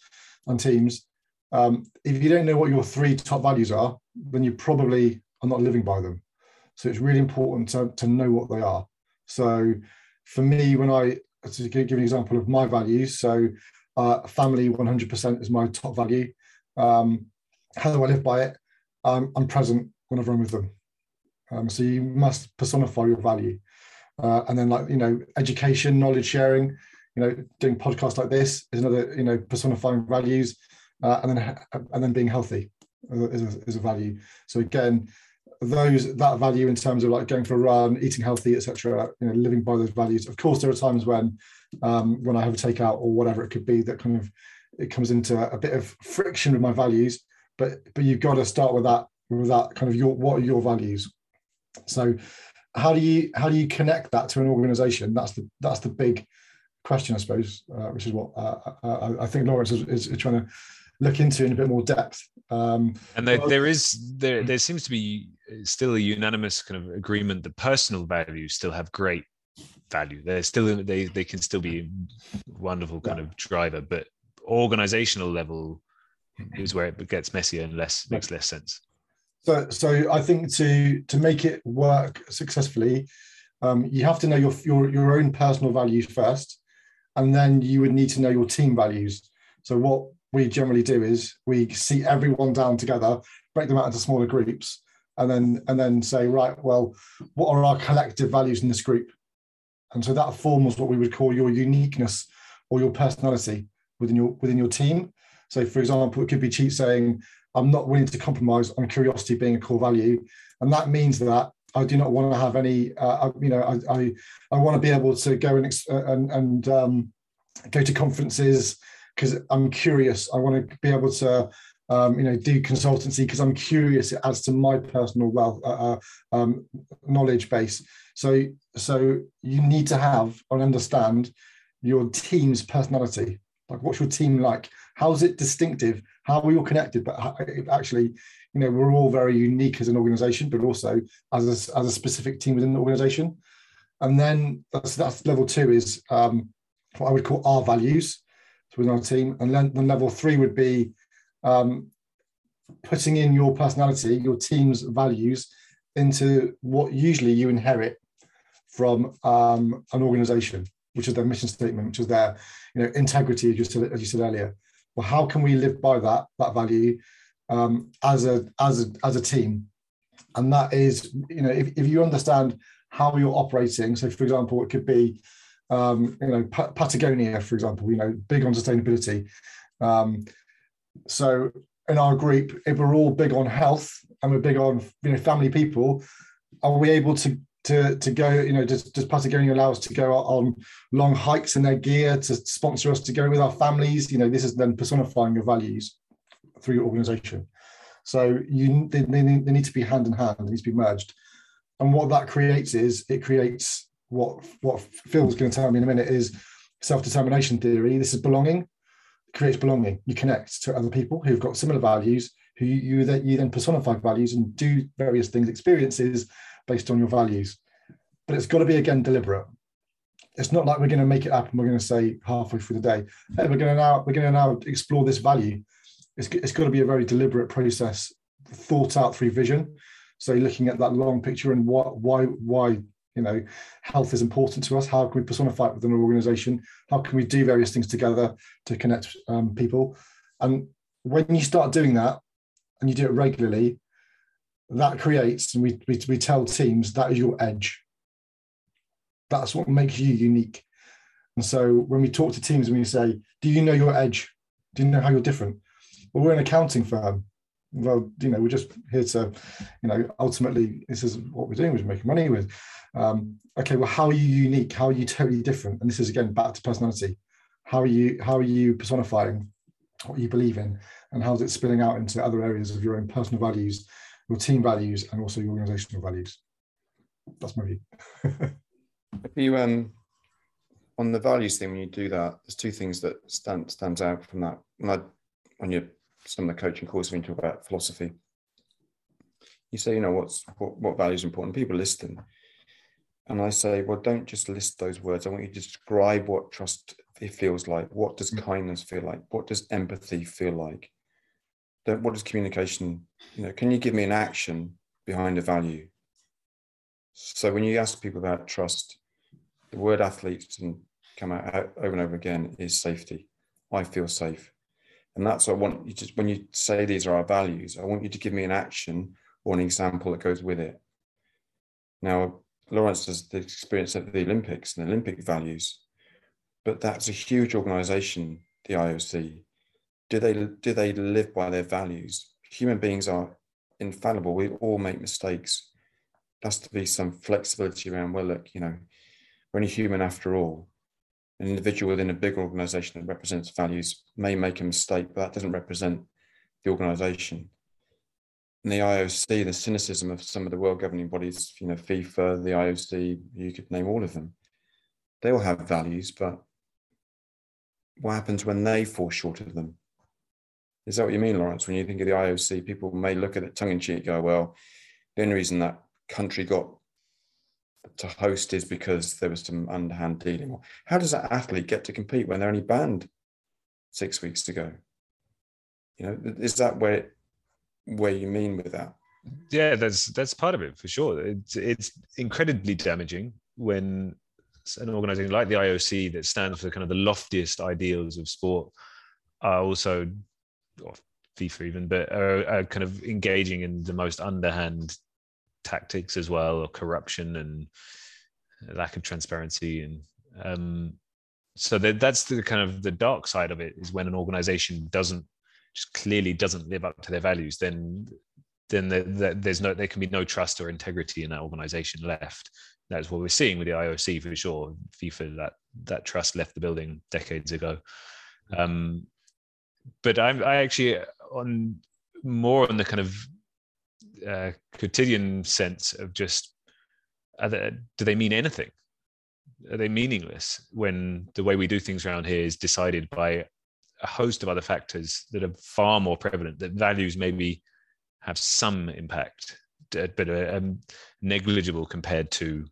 and teams, if you don't know what your three top values are, then you probably are not living by them. So it's really important to know what they are. So for me, when I, to give an example of my values, so family 100% is my top value. How do I live by it? I'm present whenever I'm with them. So you must personify your value. And then, like, you know, education, knowledge sharing, you know, doing podcasts like this is another, you know, personifying values. And then being healthy is a value. So again, that value in terms of like going for a run, eating healthy, etc., you know, living by those values. Of course, there are times when I have a takeout or whatever it could be that kind of, it comes into a bit of friction with my values, but you've got to start with that kind of what are your values? So how do you connect that to an organization? That's the big question, I suppose, which is what I think Lawrence is trying to look into in a bit more depth. And there seems to be still a unanimous kind of agreement that personal values still have great value. They're still, they can still be a wonderful kind of driver, but organizational level is where it gets messier and makes less sense. So I think to make it work successfully, you have to know your own personal values first, and then you would need to know your team values. So what we generally do is we sit everyone down together, break them out into smaller groups, and then say, right, well, what are our collective values in this group? And so that forms what we would call your uniqueness or your personality within your team. So, for example, it could be Cheat saying, I'm not willing to compromise on curiosity being a core value. And that means that I do not want to have any, I want to be able to go and go to conferences because I'm curious. I want to be able to, do consultancy because I'm curious. It adds to my personal knowledge base. So you need to have and understand your team's personality. Like, what's your team like? How is it distinctive? How are we all connected? But actually, you know, we're all very unique as an organization, but also as a specific team within the organization. And then that's level two is what I would call our values within our team. And then level three would be putting in your personality, your team's values into what usually you inherit from an organization, which is their mission statement, which is their, you know, integrity, as you said earlier. Well, how can we live by that value as a team? And that is, you know, if you understand how you're operating. So, for example, it could be, Patagonia, for example, you know, big on sustainability. So in our group, if we're all big on health and we're big on, you know, family people, are we able to go, you know, does Patagonia allow us to go on long hikes in their gear to sponsor us to go with our families? You know, this is then personifying your values through your organisation. So they need to be hand in hand, they need to be merged. And what that creates is, it creates what Phil's going to tell me in a minute is self-determination theory. This is belonging. It creates belonging. You connect to other people who've got similar values, who you then personify values and do various things, experiences, based on your values. But it's got to be, again, deliberate. It's not like we're going to make it up and we're going to say halfway through the day, hey, we're going to now explore this value. It's got to be a very deliberate process, thought out through vision. So looking at that long picture and why you know, health is important to us. How can we personify it within an organization? How can we do various things together to connect people? And when you start doing that and you do it regularly, that creates, and we tell teams, that is your edge. That's what makes you unique. And so when we talk to teams and we say, do you know your edge? Do you know how you're different? Well, we're an accounting firm. Well, you know, we're just here to, you know, ultimately, this is what we're doing, we're making money with. Okay, well, how are you unique? How are you totally different? And this is, again, back to personality. How are you personifying what you believe in? And how's it spilling out into other areas of your own personal values, your team values, and also your organizational values? That's my view. If you on the values thing, when you do that, there's two things that stands out from that. Some of the coaching course, when you talk about philosophy, you say, you know, what values are important. People list them, and I say, well, don't just list those words. I want you to describe what trust it feels like. What does kindness feel like? What does empathy feel like? What is communication? You know, can you give me an action behind a value? So when you ask people about trust, the word athlete doesn't come out over and over again, is safety. I feel safe. And that's what I want you to, when you say these are our values, I want you to give me an action or an example that goes with it. Now, Lawrence has the experience of the Olympics and Olympic values, but that's a huge organization, the IOC. Do they live by their values? Human beings are infallible. We all make mistakes. There has to be some flexibility around, well, look, you know, we're only human after all. An individual within a big organization that represents values may make a mistake, but that doesn't represent the organization. And the IOC, the cynicism of some of the world governing bodies, you know, FIFA, the IOC, you could name all of them. They all have values, but what happens when they fall short of them? Is that what you mean, Lawrence? When you think of the IOC, people may look at it tongue in cheek, go, well, the only reason that country got to host is because there was some underhand dealing. How does an athlete get to compete when they're only banned 6 weeks to go? You know, is that where you mean with that? Yeah, that's part of it for sure. It's incredibly damaging when an organisation like the IOC that stands for kind of the loftiest ideals of sport are also, or FIFA even, but are kind of engaging in the most underhand tactics as well, or corruption and lack of transparency, and so that's the kind of the dark side of it, is when an organization doesn't live up to their values, then there can be no trust or integrity in that organization left. That's what we're seeing with the IOC for sure. FIFA, that trust left the building decades ago. But I actually on the kind of quotidian sense of just, do they mean anything? Are they meaningless when the way we do things around here is decided by a host of other factors that are far more prevalent, that values maybe have some impact, but are negligible compared to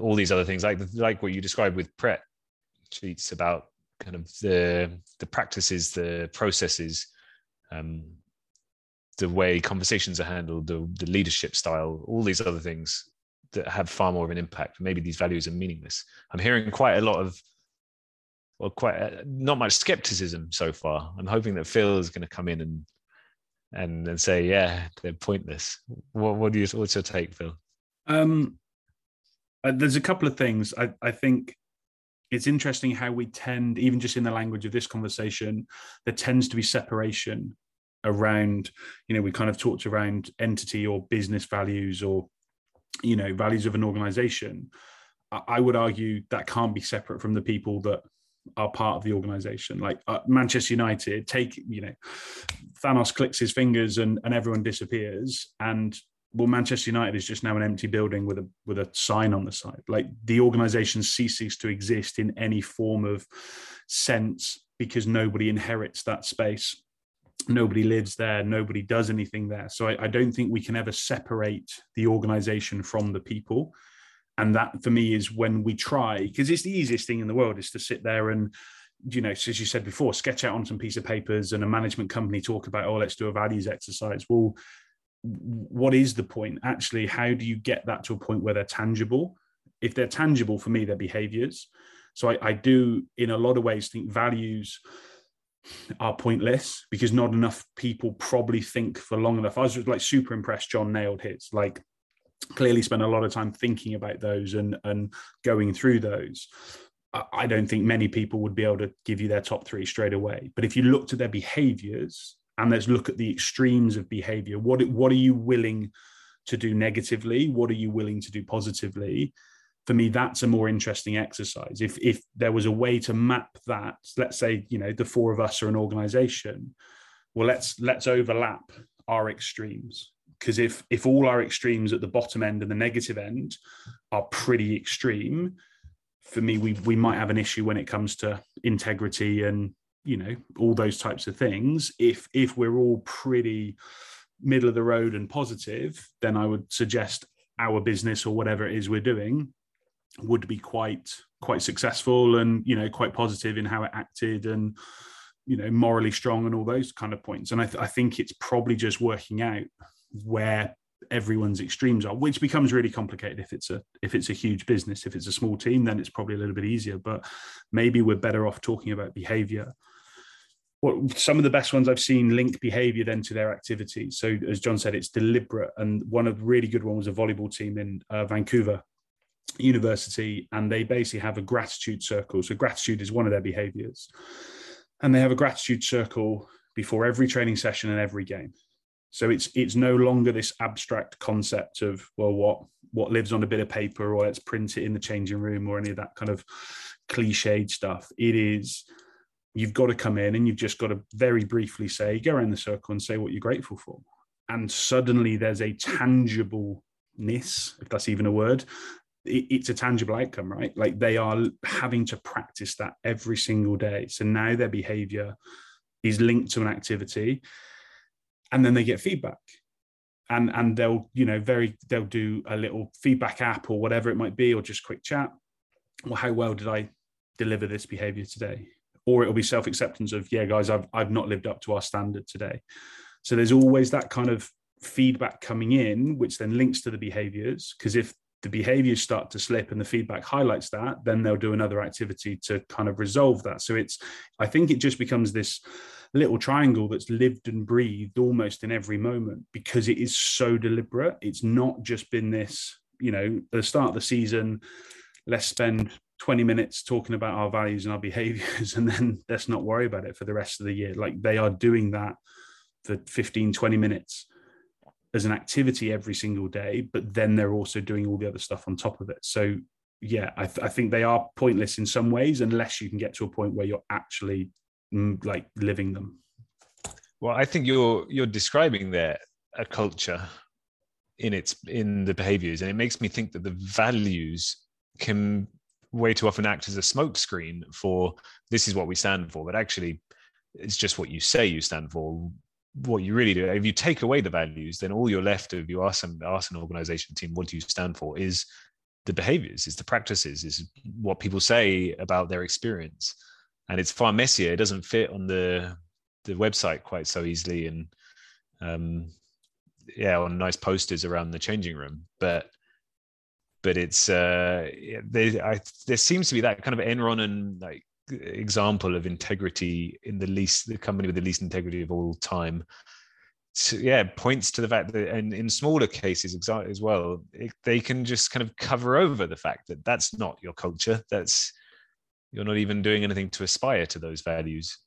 all these other things, like what you described with Pret sheets about kind of the practices, the processes, the way conversations are handled, the leadership style, all these other things that have far more of an impact. Maybe these values are meaningless. I'm hearing quite a lot of, well, not much skepticism so far. I'm hoping that Phil is going to come in and say, yeah, they're pointless. What's your take, Phil? There's a couple of things. I think it's interesting how we tend, even just in the language of this conversation, there tends to be separation around, you know, we kind of talked around entity or business values or, you know, values of an organization. I would argue that can't be separate from the people that are part of the organization. Like Manchester United, Thanos clicks his fingers and everyone disappears. And well, Manchester United is just now an empty building with a sign on the side. Like the organization ceases to exist in any form of sense because nobody inherits that space. Nobody lives there. Nobody does anything there. So I don't think we can ever separate the organization from the people. And that for me is when we try, because it's the easiest thing in the world is to sit there and, you know, as you said before, sketch out on some piece of papers and a management company talk about, oh, let's do a values exercise. Well, what is the point? Actually, how do you get that to a point where they're tangible? If they're tangible, for me, they're behaviors. So I do, in a lot of ways, think values are pointless because not enough people probably think for long enough. I was just, like, super impressed John nailed his, like, clearly spent a lot of time thinking about those and going through those. I don't think many people would be able to give you their top three straight away, but if you looked at their behaviors and let's look at the extremes of behavior, what are you willing to do negatively, what are you willing to do positively? For me, that's a more interesting exercise. If there was a way to map that, let's say, you know, the four of us are an organization, well, let's overlap our extremes. Because if all our extremes at the bottom end and the negative end are pretty extreme, for me, we might have an issue when it comes to integrity and, you know, all those types of things. If we're all pretty middle of the road and positive, then I would suggest our business or whatever it is we're doing would be quite successful and, you know, quite positive in how it acted and, you know, morally strong and all those kind of points. And I think it's probably just working out where everyone's extremes are, which becomes really complicated if it's a huge business. If it's a small team, then it's probably a little bit easier, but maybe we're better off talking about behavior. What some of the best ones I've seen link behavior then to their activity. So as John said, it's deliberate. And one of the really good ones was a volleyball team in Vancouver University, and they basically have a gratitude circle. So gratitude is one of their behaviors, and they have a gratitude circle before every training session and every game. So it's no longer this abstract concept of, well, what lives on a bit of paper, or let's print it in the changing room, or any of that kind of cliched stuff. It is, you've got to come in and you've just got to very briefly say, go around the circle and say what you're grateful for. And suddenly there's a tangibleness, if that's even a word. It's a tangible outcome, right? Like they are having to practice that every single day. So now their behavior is linked to an activity, and then they get feedback, and they'll, you know, they'll do a little feedback app or whatever it might be, or just quick chat. Well, how well did I deliver this behavior today? Or it'll be self-acceptance of, yeah, guys, I've not lived up to our standard today. So there's always that kind of feedback coming in, which then links to the behaviors. Because if the behaviors start to slip and the feedback highlights that, then they'll do another activity to kind of resolve that. So I think it just becomes this little triangle that's lived and breathed almost in every moment, because it is so deliberate. It's not just been this, you know, at the start of the season, let's spend 20 minutes talking about our values and our behaviors, and then let's not worry about it for the rest of the year. Like they are doing that for 15, 20 minutes as an activity every single day, but then they're also doing all the other stuff on top of it. So yeah, I think they are pointless in some ways, unless you can get to a point where you're actually like living them. Well, I think you're describing there a culture in the behaviors, and it makes me think that the values can way too often act as a smokescreen for this is what we stand for, but actually it's just what you say you stand for, what you really do. If you take away the values, then all you're left of, you ask an organization team, what do you stand for, is the behaviors, is the practices, is what people say about their experience. And it's far messier. It doesn't fit on the website quite so easily, and on nice posters around the changing room, But it's there seems to be that kind of Enron and like example of integrity in the company with the least integrity of all time. So, yeah, points to the fact that, and in smaller cases as well, they can just kind of cover over the fact that that's not your culture. You're not even doing anything to aspire to those values.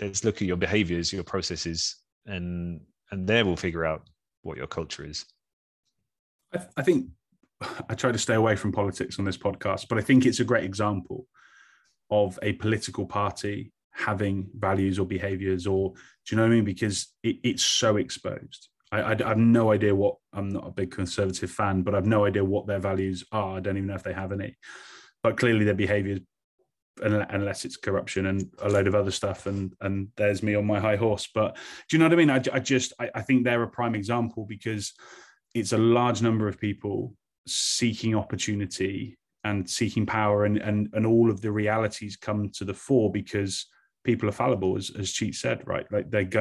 Let's look at your behaviors, your processes, and there we'll figure out what your culture is. I think. I try to stay away from politics on this podcast, but I think it's a great example of a political party having values or behaviors, or do you know what I mean? Because it's so exposed. I have no idea I'm not a big conservative fan, but I've no idea what their values are. I don't even know if they have any, but clearly their behaviors, unless it's corruption and a load of other stuff. And there's me on my high horse, but do you know what I mean? I think they're a prime example, because it's a large number of people seeking opportunity and seeking power, and all of the realities come to the fore, because people are fallible, as Cheat said, right? Like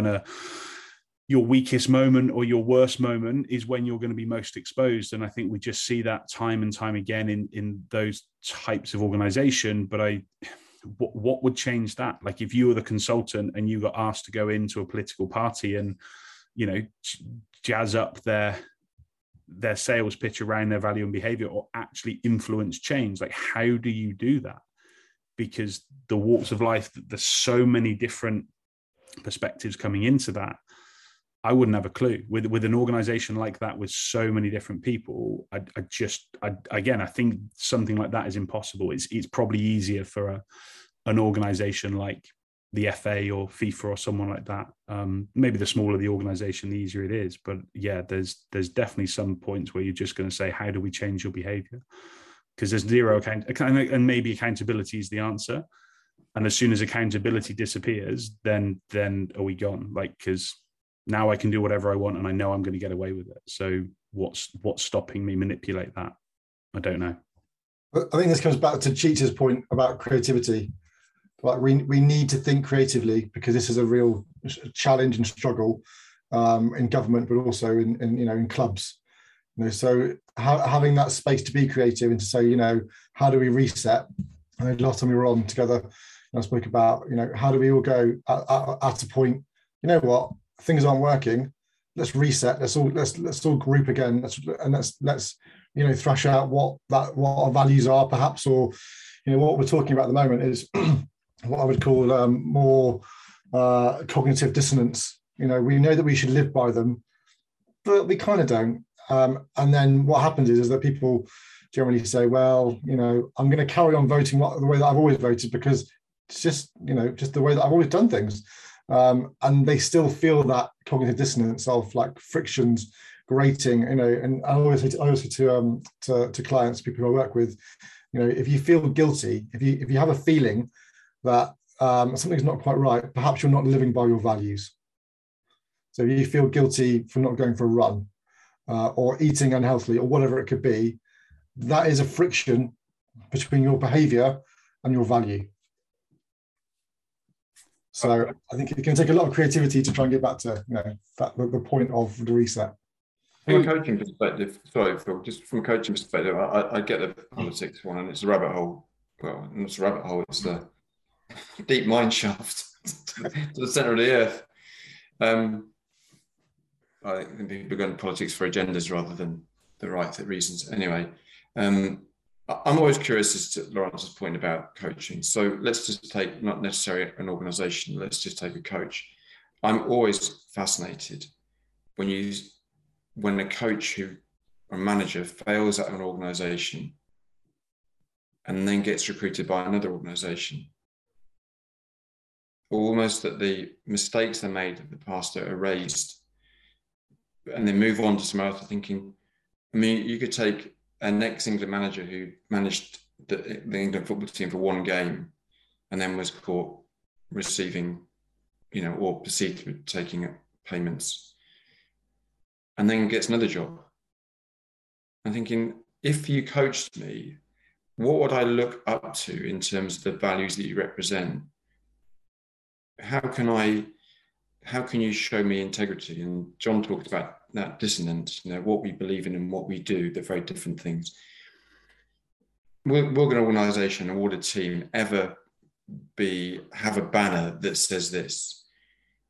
your weakest moment or your worst moment is when you're going to be most exposed. And I think we just see that time and time again in those types of organization. But what would change that? Like if you were the consultant and you got asked to go into a political party and, you know, jazz up their sales pitch around their value and behavior, or actually influence change. Like, how do you do that? Because the walks of life, there's so many different perspectives coming into that. I wouldn't have a clue with an organization like that, with so many different people. I think something like that is impossible. It's probably easier for an organization like the FA or FIFA or someone like that. Maybe the smaller the organization, the easier it is. But yeah, there's definitely some points where you're just going to say, how do we change your behavior? Because there's zero and maybe accountability is the answer. And as soon as accountability disappears, then are we gone? Like, because now I can do whatever I want and I know I'm going to get away with it. So what's stopping me manipulate that? I don't know. I think this comes back to Cheetah's point about creativity. Like we need to think creatively, because this is a real challenge and struggle in government, but also in clubs. You know, so having that space to be creative and to say, you know, how do we reset? And last time we were on together, I spoke about, you know, how do we all go at a point, you know what, things aren't working. Let's reset. Let's all group again. Let's you know, thrash out what our values are, perhaps, or, you know, what we're talking about at the moment is what I would call more cognitive dissonance. You know, we know that we should live by them, but we kind of don't. And then what happens is that people generally say, well, you know, I'm going to carry on voting the way that I've always voted because it's just, you know, just the way that I've always done things. And they still feel that cognitive dissonance of like frictions, grating, you know. And I always say to clients, people who I work with, you know, if you feel guilty, if you have a feeling that something's not quite right, perhaps you're not living by your values. So if you feel guilty for not going for a run or eating unhealthily or whatever it could be, that is a friction between your behavior and your value. So I think it can take a lot of creativity to try and get back to, you know, the point of the reset. From a coaching perspective, sorry, Phil, just from a coaching perspective, I get the politics one, and it's a rabbit hole. Well, it's a rabbit hole, it's the deep mine shaft to the centre of the earth. I think people go into politics for agendas rather than the right reasons. Anyway, I'm always curious as to Lawrence's point about coaching. So let's just take, not necessarily an organisation, let's just take a coach. I'm always fascinated when a coach or manager fails at an organisation and then gets recruited by another organisation. Almost that the mistakes they made in the past are erased and they move on to some other thinking. I mean, you could take an ex-England manager who managed the England football team for one game and then was caught receiving, you know, or perceived with taking payments, and then gets another job. I'm thinking, if you coached me, what would I look up to in terms of the values that you represent? How can you show me integrity? And John talked about that dissonance, you know, what we believe in and what we do, they're very different things. Will an organisation or will a team ever have a banner that says this?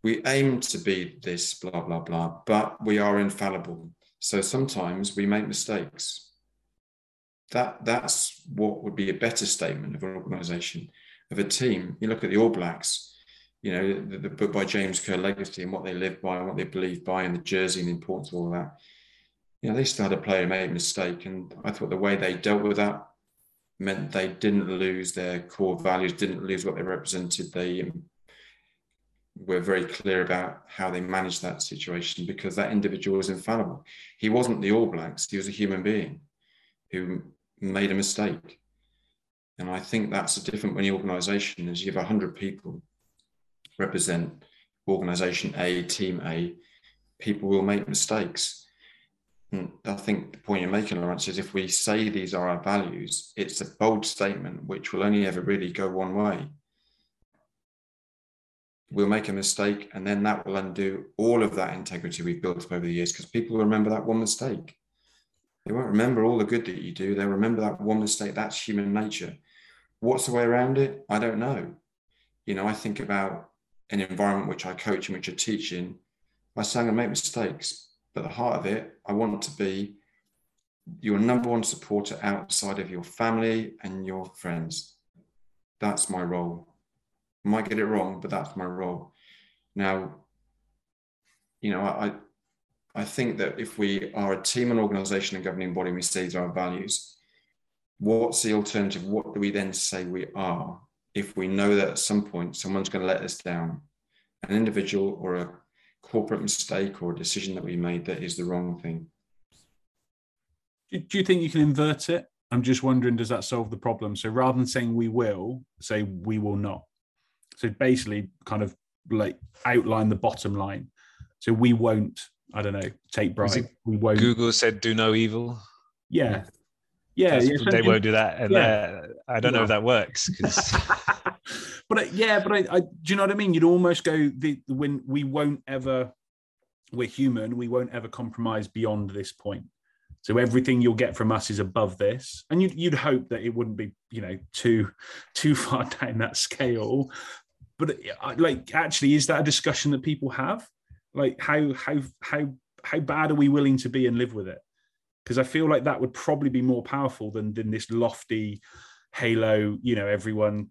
We aim to be this, blah, blah, blah, but we are infallible. So sometimes we make mistakes. That's what would be a better statement of an organisation, of a team. You look at the All Blacks, you know, the book by James Kerr, Legacy, and what they live by and what they believe by, and the jersey and the importance of all that. You know, they still had a player who made a mistake, and I thought the way they dealt with that meant they didn't lose their core values, didn't lose what they represented. They were very clear about how they managed that situation because that individual was infallible. He wasn't the All Blacks. He was a human being who made a mistake. And I think that's different when the organisation is, you have 100 people represent organisation A, team A, people will make mistakes. And I think the point you're making, Lawrence, is if we say these are our values, it's a bold statement which will only ever really go one way. We'll make a mistake, and then that will undo all of that integrity we've built up over the years, because people will remember that one mistake. They won't remember all the good that you do. They'll remember that one mistake. That's human nature. What's the way around it? I don't know. You know, I think about an environment which I coach and which I teach in, I say I'm going to make mistakes, but at the heart of it, I want to be your number one supporter outside of your family and your friends. That's my role. I might get it wrong, but that's my role. Now, you know, I think that if we are a team, an organisation, and governing body, and we say these are our values, what's the alternative? What do we then say we are? If we know that at some point someone's going to let us down, an individual or a corporate mistake or a decision that we made that is the wrong thing. Do you think you can invert it? I'm just wondering, does that solve the problem? So rather than saying we will, say we will not. So basically kind of like outline the bottom line. So we won't, I don't know, take bribe. We won't. Google said do no evil. Yeah. Yeah, they won't do that, and yeah. I don't know if that works. But do you know what I mean? You'd almost go when we're human, we won't ever compromise beyond this point. So everything you'll get from us is above this. And you'd hope that it wouldn't be, you know, too far down that scale. But like, actually, is that a discussion that people have? Like, how bad are we willing to be and live with it? Because I feel like that would probably be more powerful than this lofty halo, you know, everyone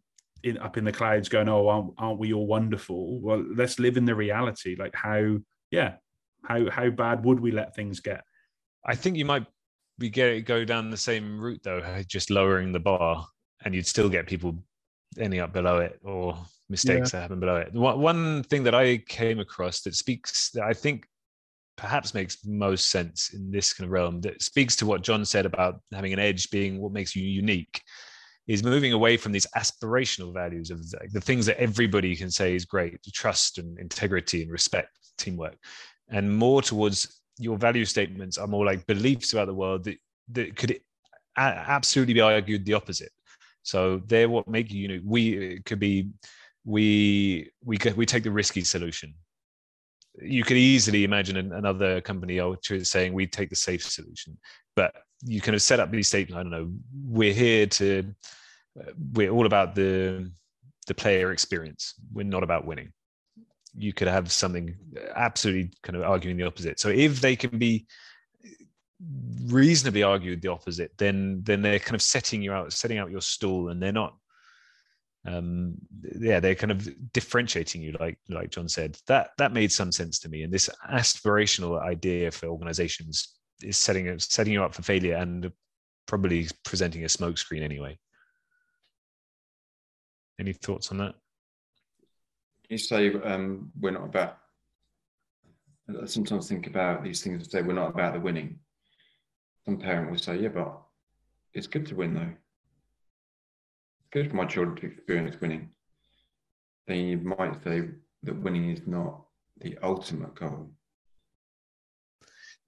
up in the clouds going, oh, aren't we all wonderful? Well, let's live in the reality. Like, how bad would we let things get? I think you might go down the same route, though, just lowering the bar, and you'd still get people ending up below it, or mistakes that happen below it. One thing that I came across that I think perhaps makes most sense in this kind of realm, that speaks to what John said about having an edge being what makes you unique, is moving away from these aspirational values of the things that everybody can say is great, trust and integrity and respect, teamwork, and more towards your value statements are more like beliefs about the world that could absolutely be argued the opposite. So they're what make you unique. We take the risky solution. You could easily imagine another company saying, we take the safe solution, but you kind of set up these statements. I don't know, we're all about the player experience. We're not about winning. You could have something absolutely kind of arguing the opposite. So if they can be reasonably argued the opposite, then they're kind of setting out your stall, and they're not, they're kind of differentiating you, like John said. That made some sense to me. And this aspirational idea for organizations is setting you up for failure and probably presenting a smokescreen anyway. Any thoughts on that? You say we're not about. I sometimes think about these things and say we're not about the winning. Some parent will say, "Yeah, but it's good to win, though. It's good for my children to experience winning." Then you might say that winning is not the ultimate goal.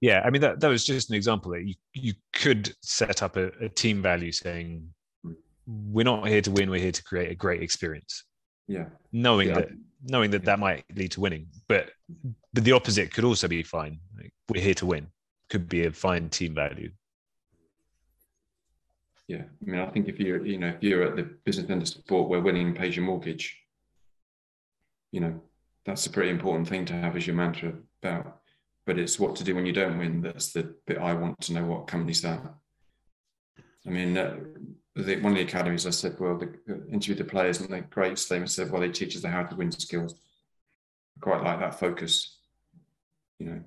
Yeah, I mean that was just an example that you could set up a team value saying, "We're not here to win; we're here to create a great experience." Yeah, knowing that might lead to winning, but the opposite could also be fine. Like, we're here to win could be a fine team value. Yeah, I mean, I think if you're at the business end of sport where winning pays your mortgage, you know, that's a pretty important thing to have as your mantra about. But it's what to do when you don't win. That's the bit I want to know. What companies that? I mean, one of the academies, I said, well, they interviewed the players and they great statement said, well, they teach us how to win skills. I quite like that focus, you know.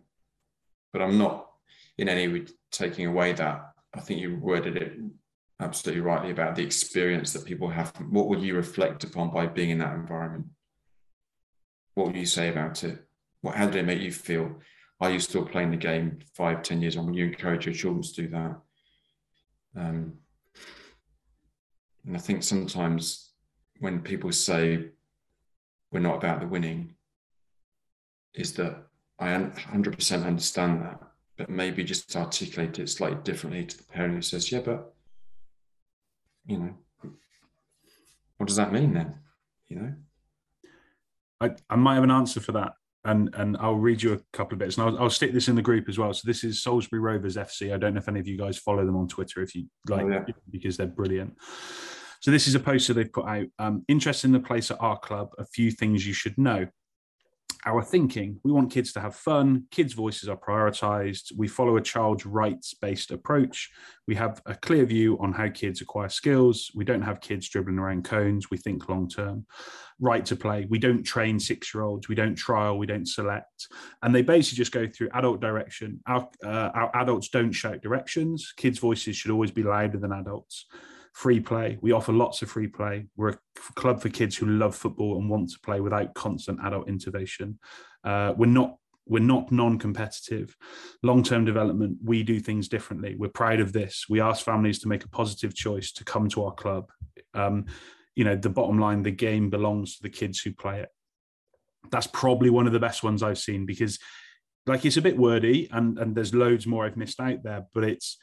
But I'm not in any way taking away that. I think you worded it absolutely rightly about the experience that people have. What would you reflect upon by being in that environment? What would you say about it? How did it make you feel? Are you still playing the game 5-10 years on? Will you encourage your children to do that? And I think sometimes when people say we're not about the winning, is that I 100% understand that, but maybe just articulate it slightly differently to the parent who says, yeah, but, you know, what does that mean then? You know? I might have an answer for that. And I'll read you a couple of bits, and I'll stick this in the group as well. So this is Salisbury Rovers FC. I don't know if any of you guys follow them on Twitter, if you like, because they're brilliant. So this is a poster they've put out. Interest in the place at our club, a few things you should know. Our thinking, we want kids to have fun. Kids' voices are prioritised. We follow a child's rights-based approach. We have a clear view on how kids acquire skills. We don't have kids dribbling around cones. We think long-term. Right to play. We don't train 6-year-olds. We don't trial. We don't select. And they basically just go through adult direction. Our adults don't shout directions. Kids' voices should always be louder than adults. Free play. We offer lots of free play. We're a club for kids who love football and want to play without constant adult intervention. We're not non-competitive. Long-term development. We do things differently. We're proud of this. We ask families to make a positive choice to come to our club. You know, the bottom line, the game belongs to the kids who play it. That's probably one of the best ones I've seen, because like it's a bit wordy and there's loads more I've missed out there, but it's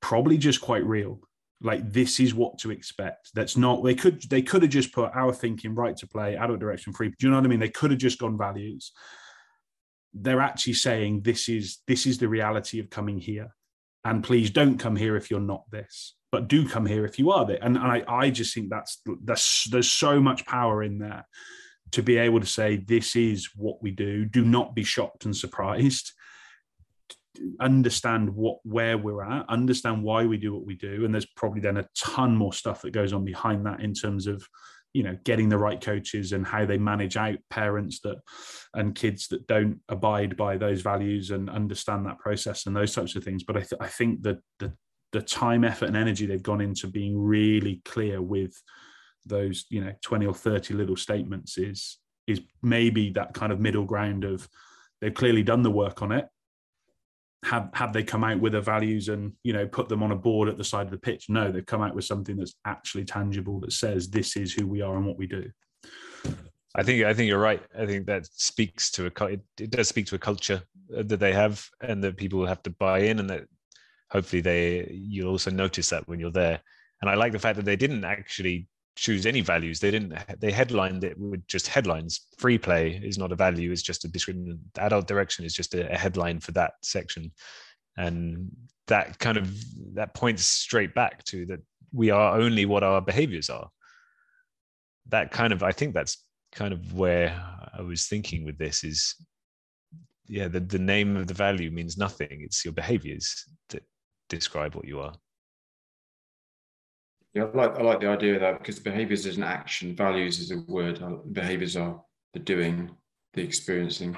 probably just quite real. Like, this is what to expect. That's not, they could have just put our thinking, right to play, adult direction, free. Do you know what I mean? They could have just gone values. They're actually saying this is the reality of coming here. And please don't come here if you're not this, but do come here if you are there. And I just think that's there's so much power in there to be able to say, this is what we do. Do not be shocked and surprised. Understand where we're at, understand why we do what we do. And there's probably then a ton more stuff that goes on behind that in terms of, you know, getting the right coaches and how they manage out parents that and kids that don't abide by those values and understand that process and those types of things. But I think that the time, effort and energy they've gone into being really clear with those, you know, 20 or 30 little statements is maybe that kind of middle ground of they've clearly done the work on it. Have they come out with their values and, you know, put them on a board at the side of the pitch? No, they've come out with something that's actually tangible that says this is who we are and what we do. I think you're right. I think that speaks to it does speak to a culture that they have and that people have to buy in, and that hopefully you'll also notice that when you're there. And I like the fact that they didn't actually choose any values. They headlined it with just headlines. Free play is not a value, it's just a description. Adult direction is just a headline for that section. And that kind of that points straight back to that we are only what our behaviors are. That kind of, I think that's kind of where I was thinking with this is, yeah, the name of the value means nothing. It's your behaviors that describe what you are. Yeah, I like the idea of that, because behaviours is an action, values is a word. Behaviours are the doing, the experiencing.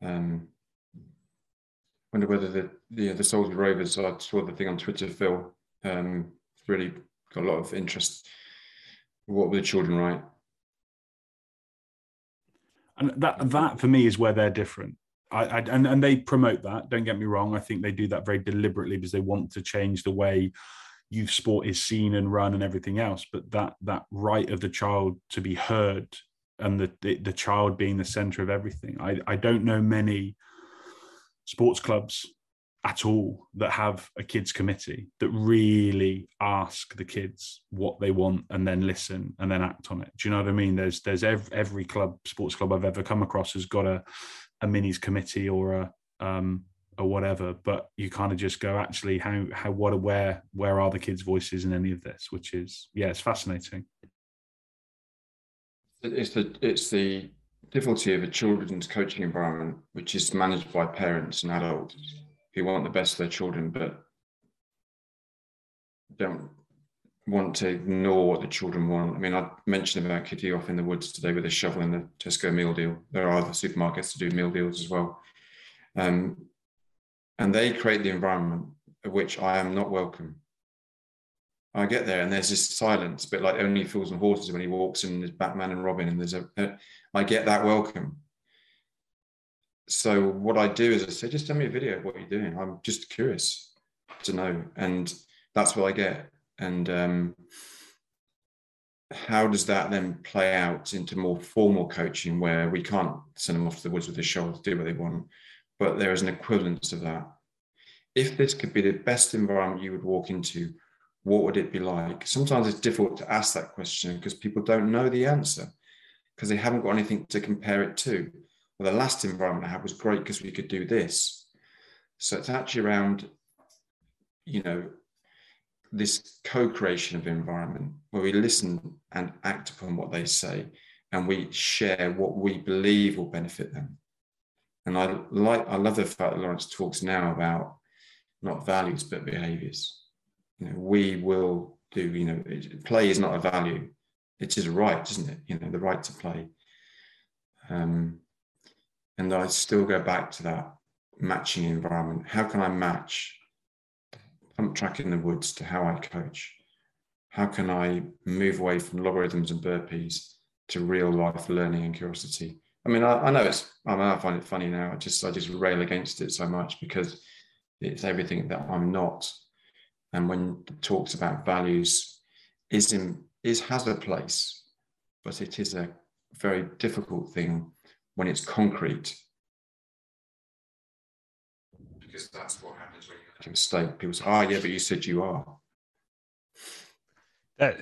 Wonder whether the Salisbury Rovers. I saw the thing on Twitter, Phil. Really got a lot of interest. What were the children right? And that for me is where they're different. And they promote that. Don't get me wrong. I think they do that very deliberately because they want to change the way youth sport is seen and run and everything else, but that right of the child to be heard and the child being the center of everything. I don't know many sports clubs at all that have a kids committee that really ask the kids what they want and then listen and then act on it. Do you know what I mean? There's every club, sports club I've ever come across has got a minis committee or or whatever, but you kind of just go, actually, where are the kids' voices in any of this? Which is, yeah, it's fascinating. It's the difficulty of a children's coaching environment, which is managed by parents and adults who want the best for their children, but don't want to ignore what the children want. I mean, I mentioned about Kitty off in the woods today with a shovel in the Tesco meal deal. There are other supermarkets to do meal deals as well. And they create the environment at which I am not welcome. I get there and there's this silence, but like only fools and horses when he walks in, there's Batman and Robin, and I get that welcome. So what I do is I say, just send me a video of what you're doing. I'm just curious to know. And that's what I get. And how does that then play out into more formal coaching where we can't send them off to the woods with their shoulder to do what they want? But there is an equivalence of that. If this could be the best environment you would walk into, what would it be like? Sometimes it's difficult to ask that question because people don't know the answer because they haven't got anything to compare it to. Well, the last environment I had was great because we could do this. So it's actually around, you know, this co-creation of environment where we listen and act upon what they say and we share what we believe will benefit them. And I love the fact that Lawrence talks now about not values, but behaviours. You know, we will do, you know, play is not a value. It is a right, isn't it? You know, the right to play. And I still go back to that matching environment. How can I match pump track in the woods to how I coach? How can I move away from logarithms and burpees to real life learning and curiosity? I mean, I know it's, I mean, I find it funny now. I just rail against it so much because it's everything that I'm not. And when it talks about values, has a place, but it is a very difficult thing when it's concrete. Because that's what happens when you make a mistake. People say, yeah, but you said you are. That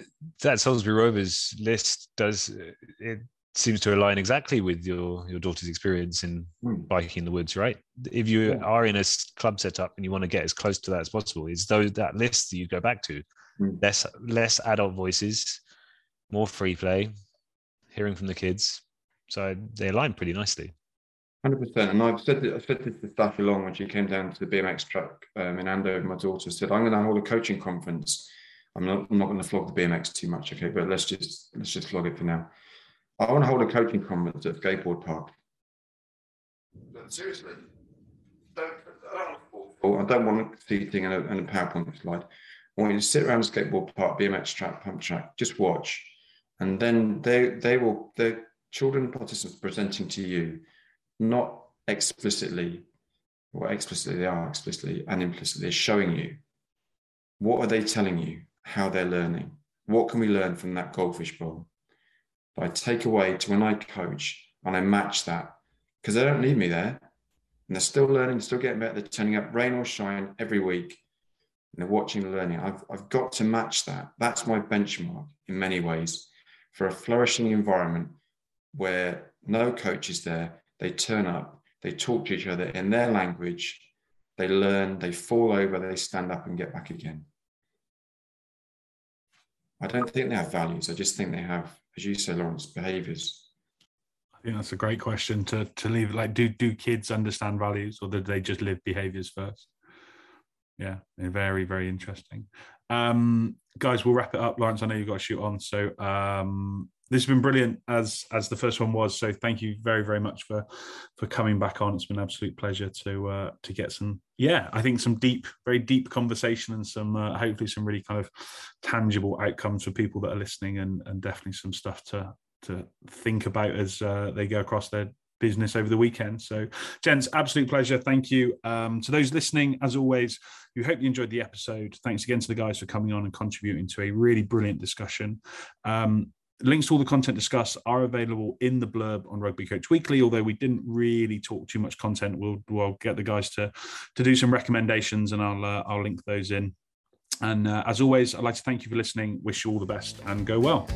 Salisbury Rovers list does it. seems to align exactly with your daughter's experience in biking in the woods, right? If you are in a club setup and you want to get as close to that as possible, it's that list that you go back to. Less adult voices, more free play, hearing from the kids. So they align pretty nicely. 100%. And I've said this to Staffy Long when she came down to the BMX track in Andover. My daughter said, I'm going to hold a coaching conference. I'm not going to flog the BMX too much, okay? But let's just flog it for now. I want to hold a coaching conference at Skateboard Park. No, seriously. I don't want to see thing in a PowerPoint slide. I want you to sit around the Skateboard Park, BMX track, pump track, just watch. And then the children participants presenting to you, not explicitly, or explicitly they are explicitly and implicitly showing you. What are they telling you? How they're learning? What can we learn from that goldfish bowl? But I take away to when I coach and I match that, because they don't need me there. And they're still learning, still getting better. They're turning up rain or shine every week. And they're watching and learning. I've got to match that. That's my benchmark in many ways for a flourishing environment where no coach is there. They turn up, they talk to each other in their language. They learn, they fall over, they stand up and get back again. I don't think they have values. I just think they have, as you say, Lawrence, behaviours. I think that's a great question to leave. Like, do kids understand values, or do they just live behaviours first? Yeah, very, very interesting. Guys, we'll wrap it up. Lawrence, I know you've got to shoot on. So this has been brilliant as the first one was. So thank you very, very much for coming back on. It's been an absolute pleasure to get some, I think some deep, very deep conversation and some hopefully some really kind of tangible outcomes for people that are listening, and definitely some stuff to think about as they go across their business over the weekend. So gents, absolute pleasure. Thank you. To those listening, as always, we hope you enjoyed the episode. Thanks again to the guys for coming on and contributing to a really brilliant discussion. Links to all the content discussed are available in the blurb on Rugby Coach Weekly, although we didn't really talk too much content. We'll get the guys to do some recommendations, and I'll link those in. And as always, I'd like to thank you for listening. Wish you all the best and go well.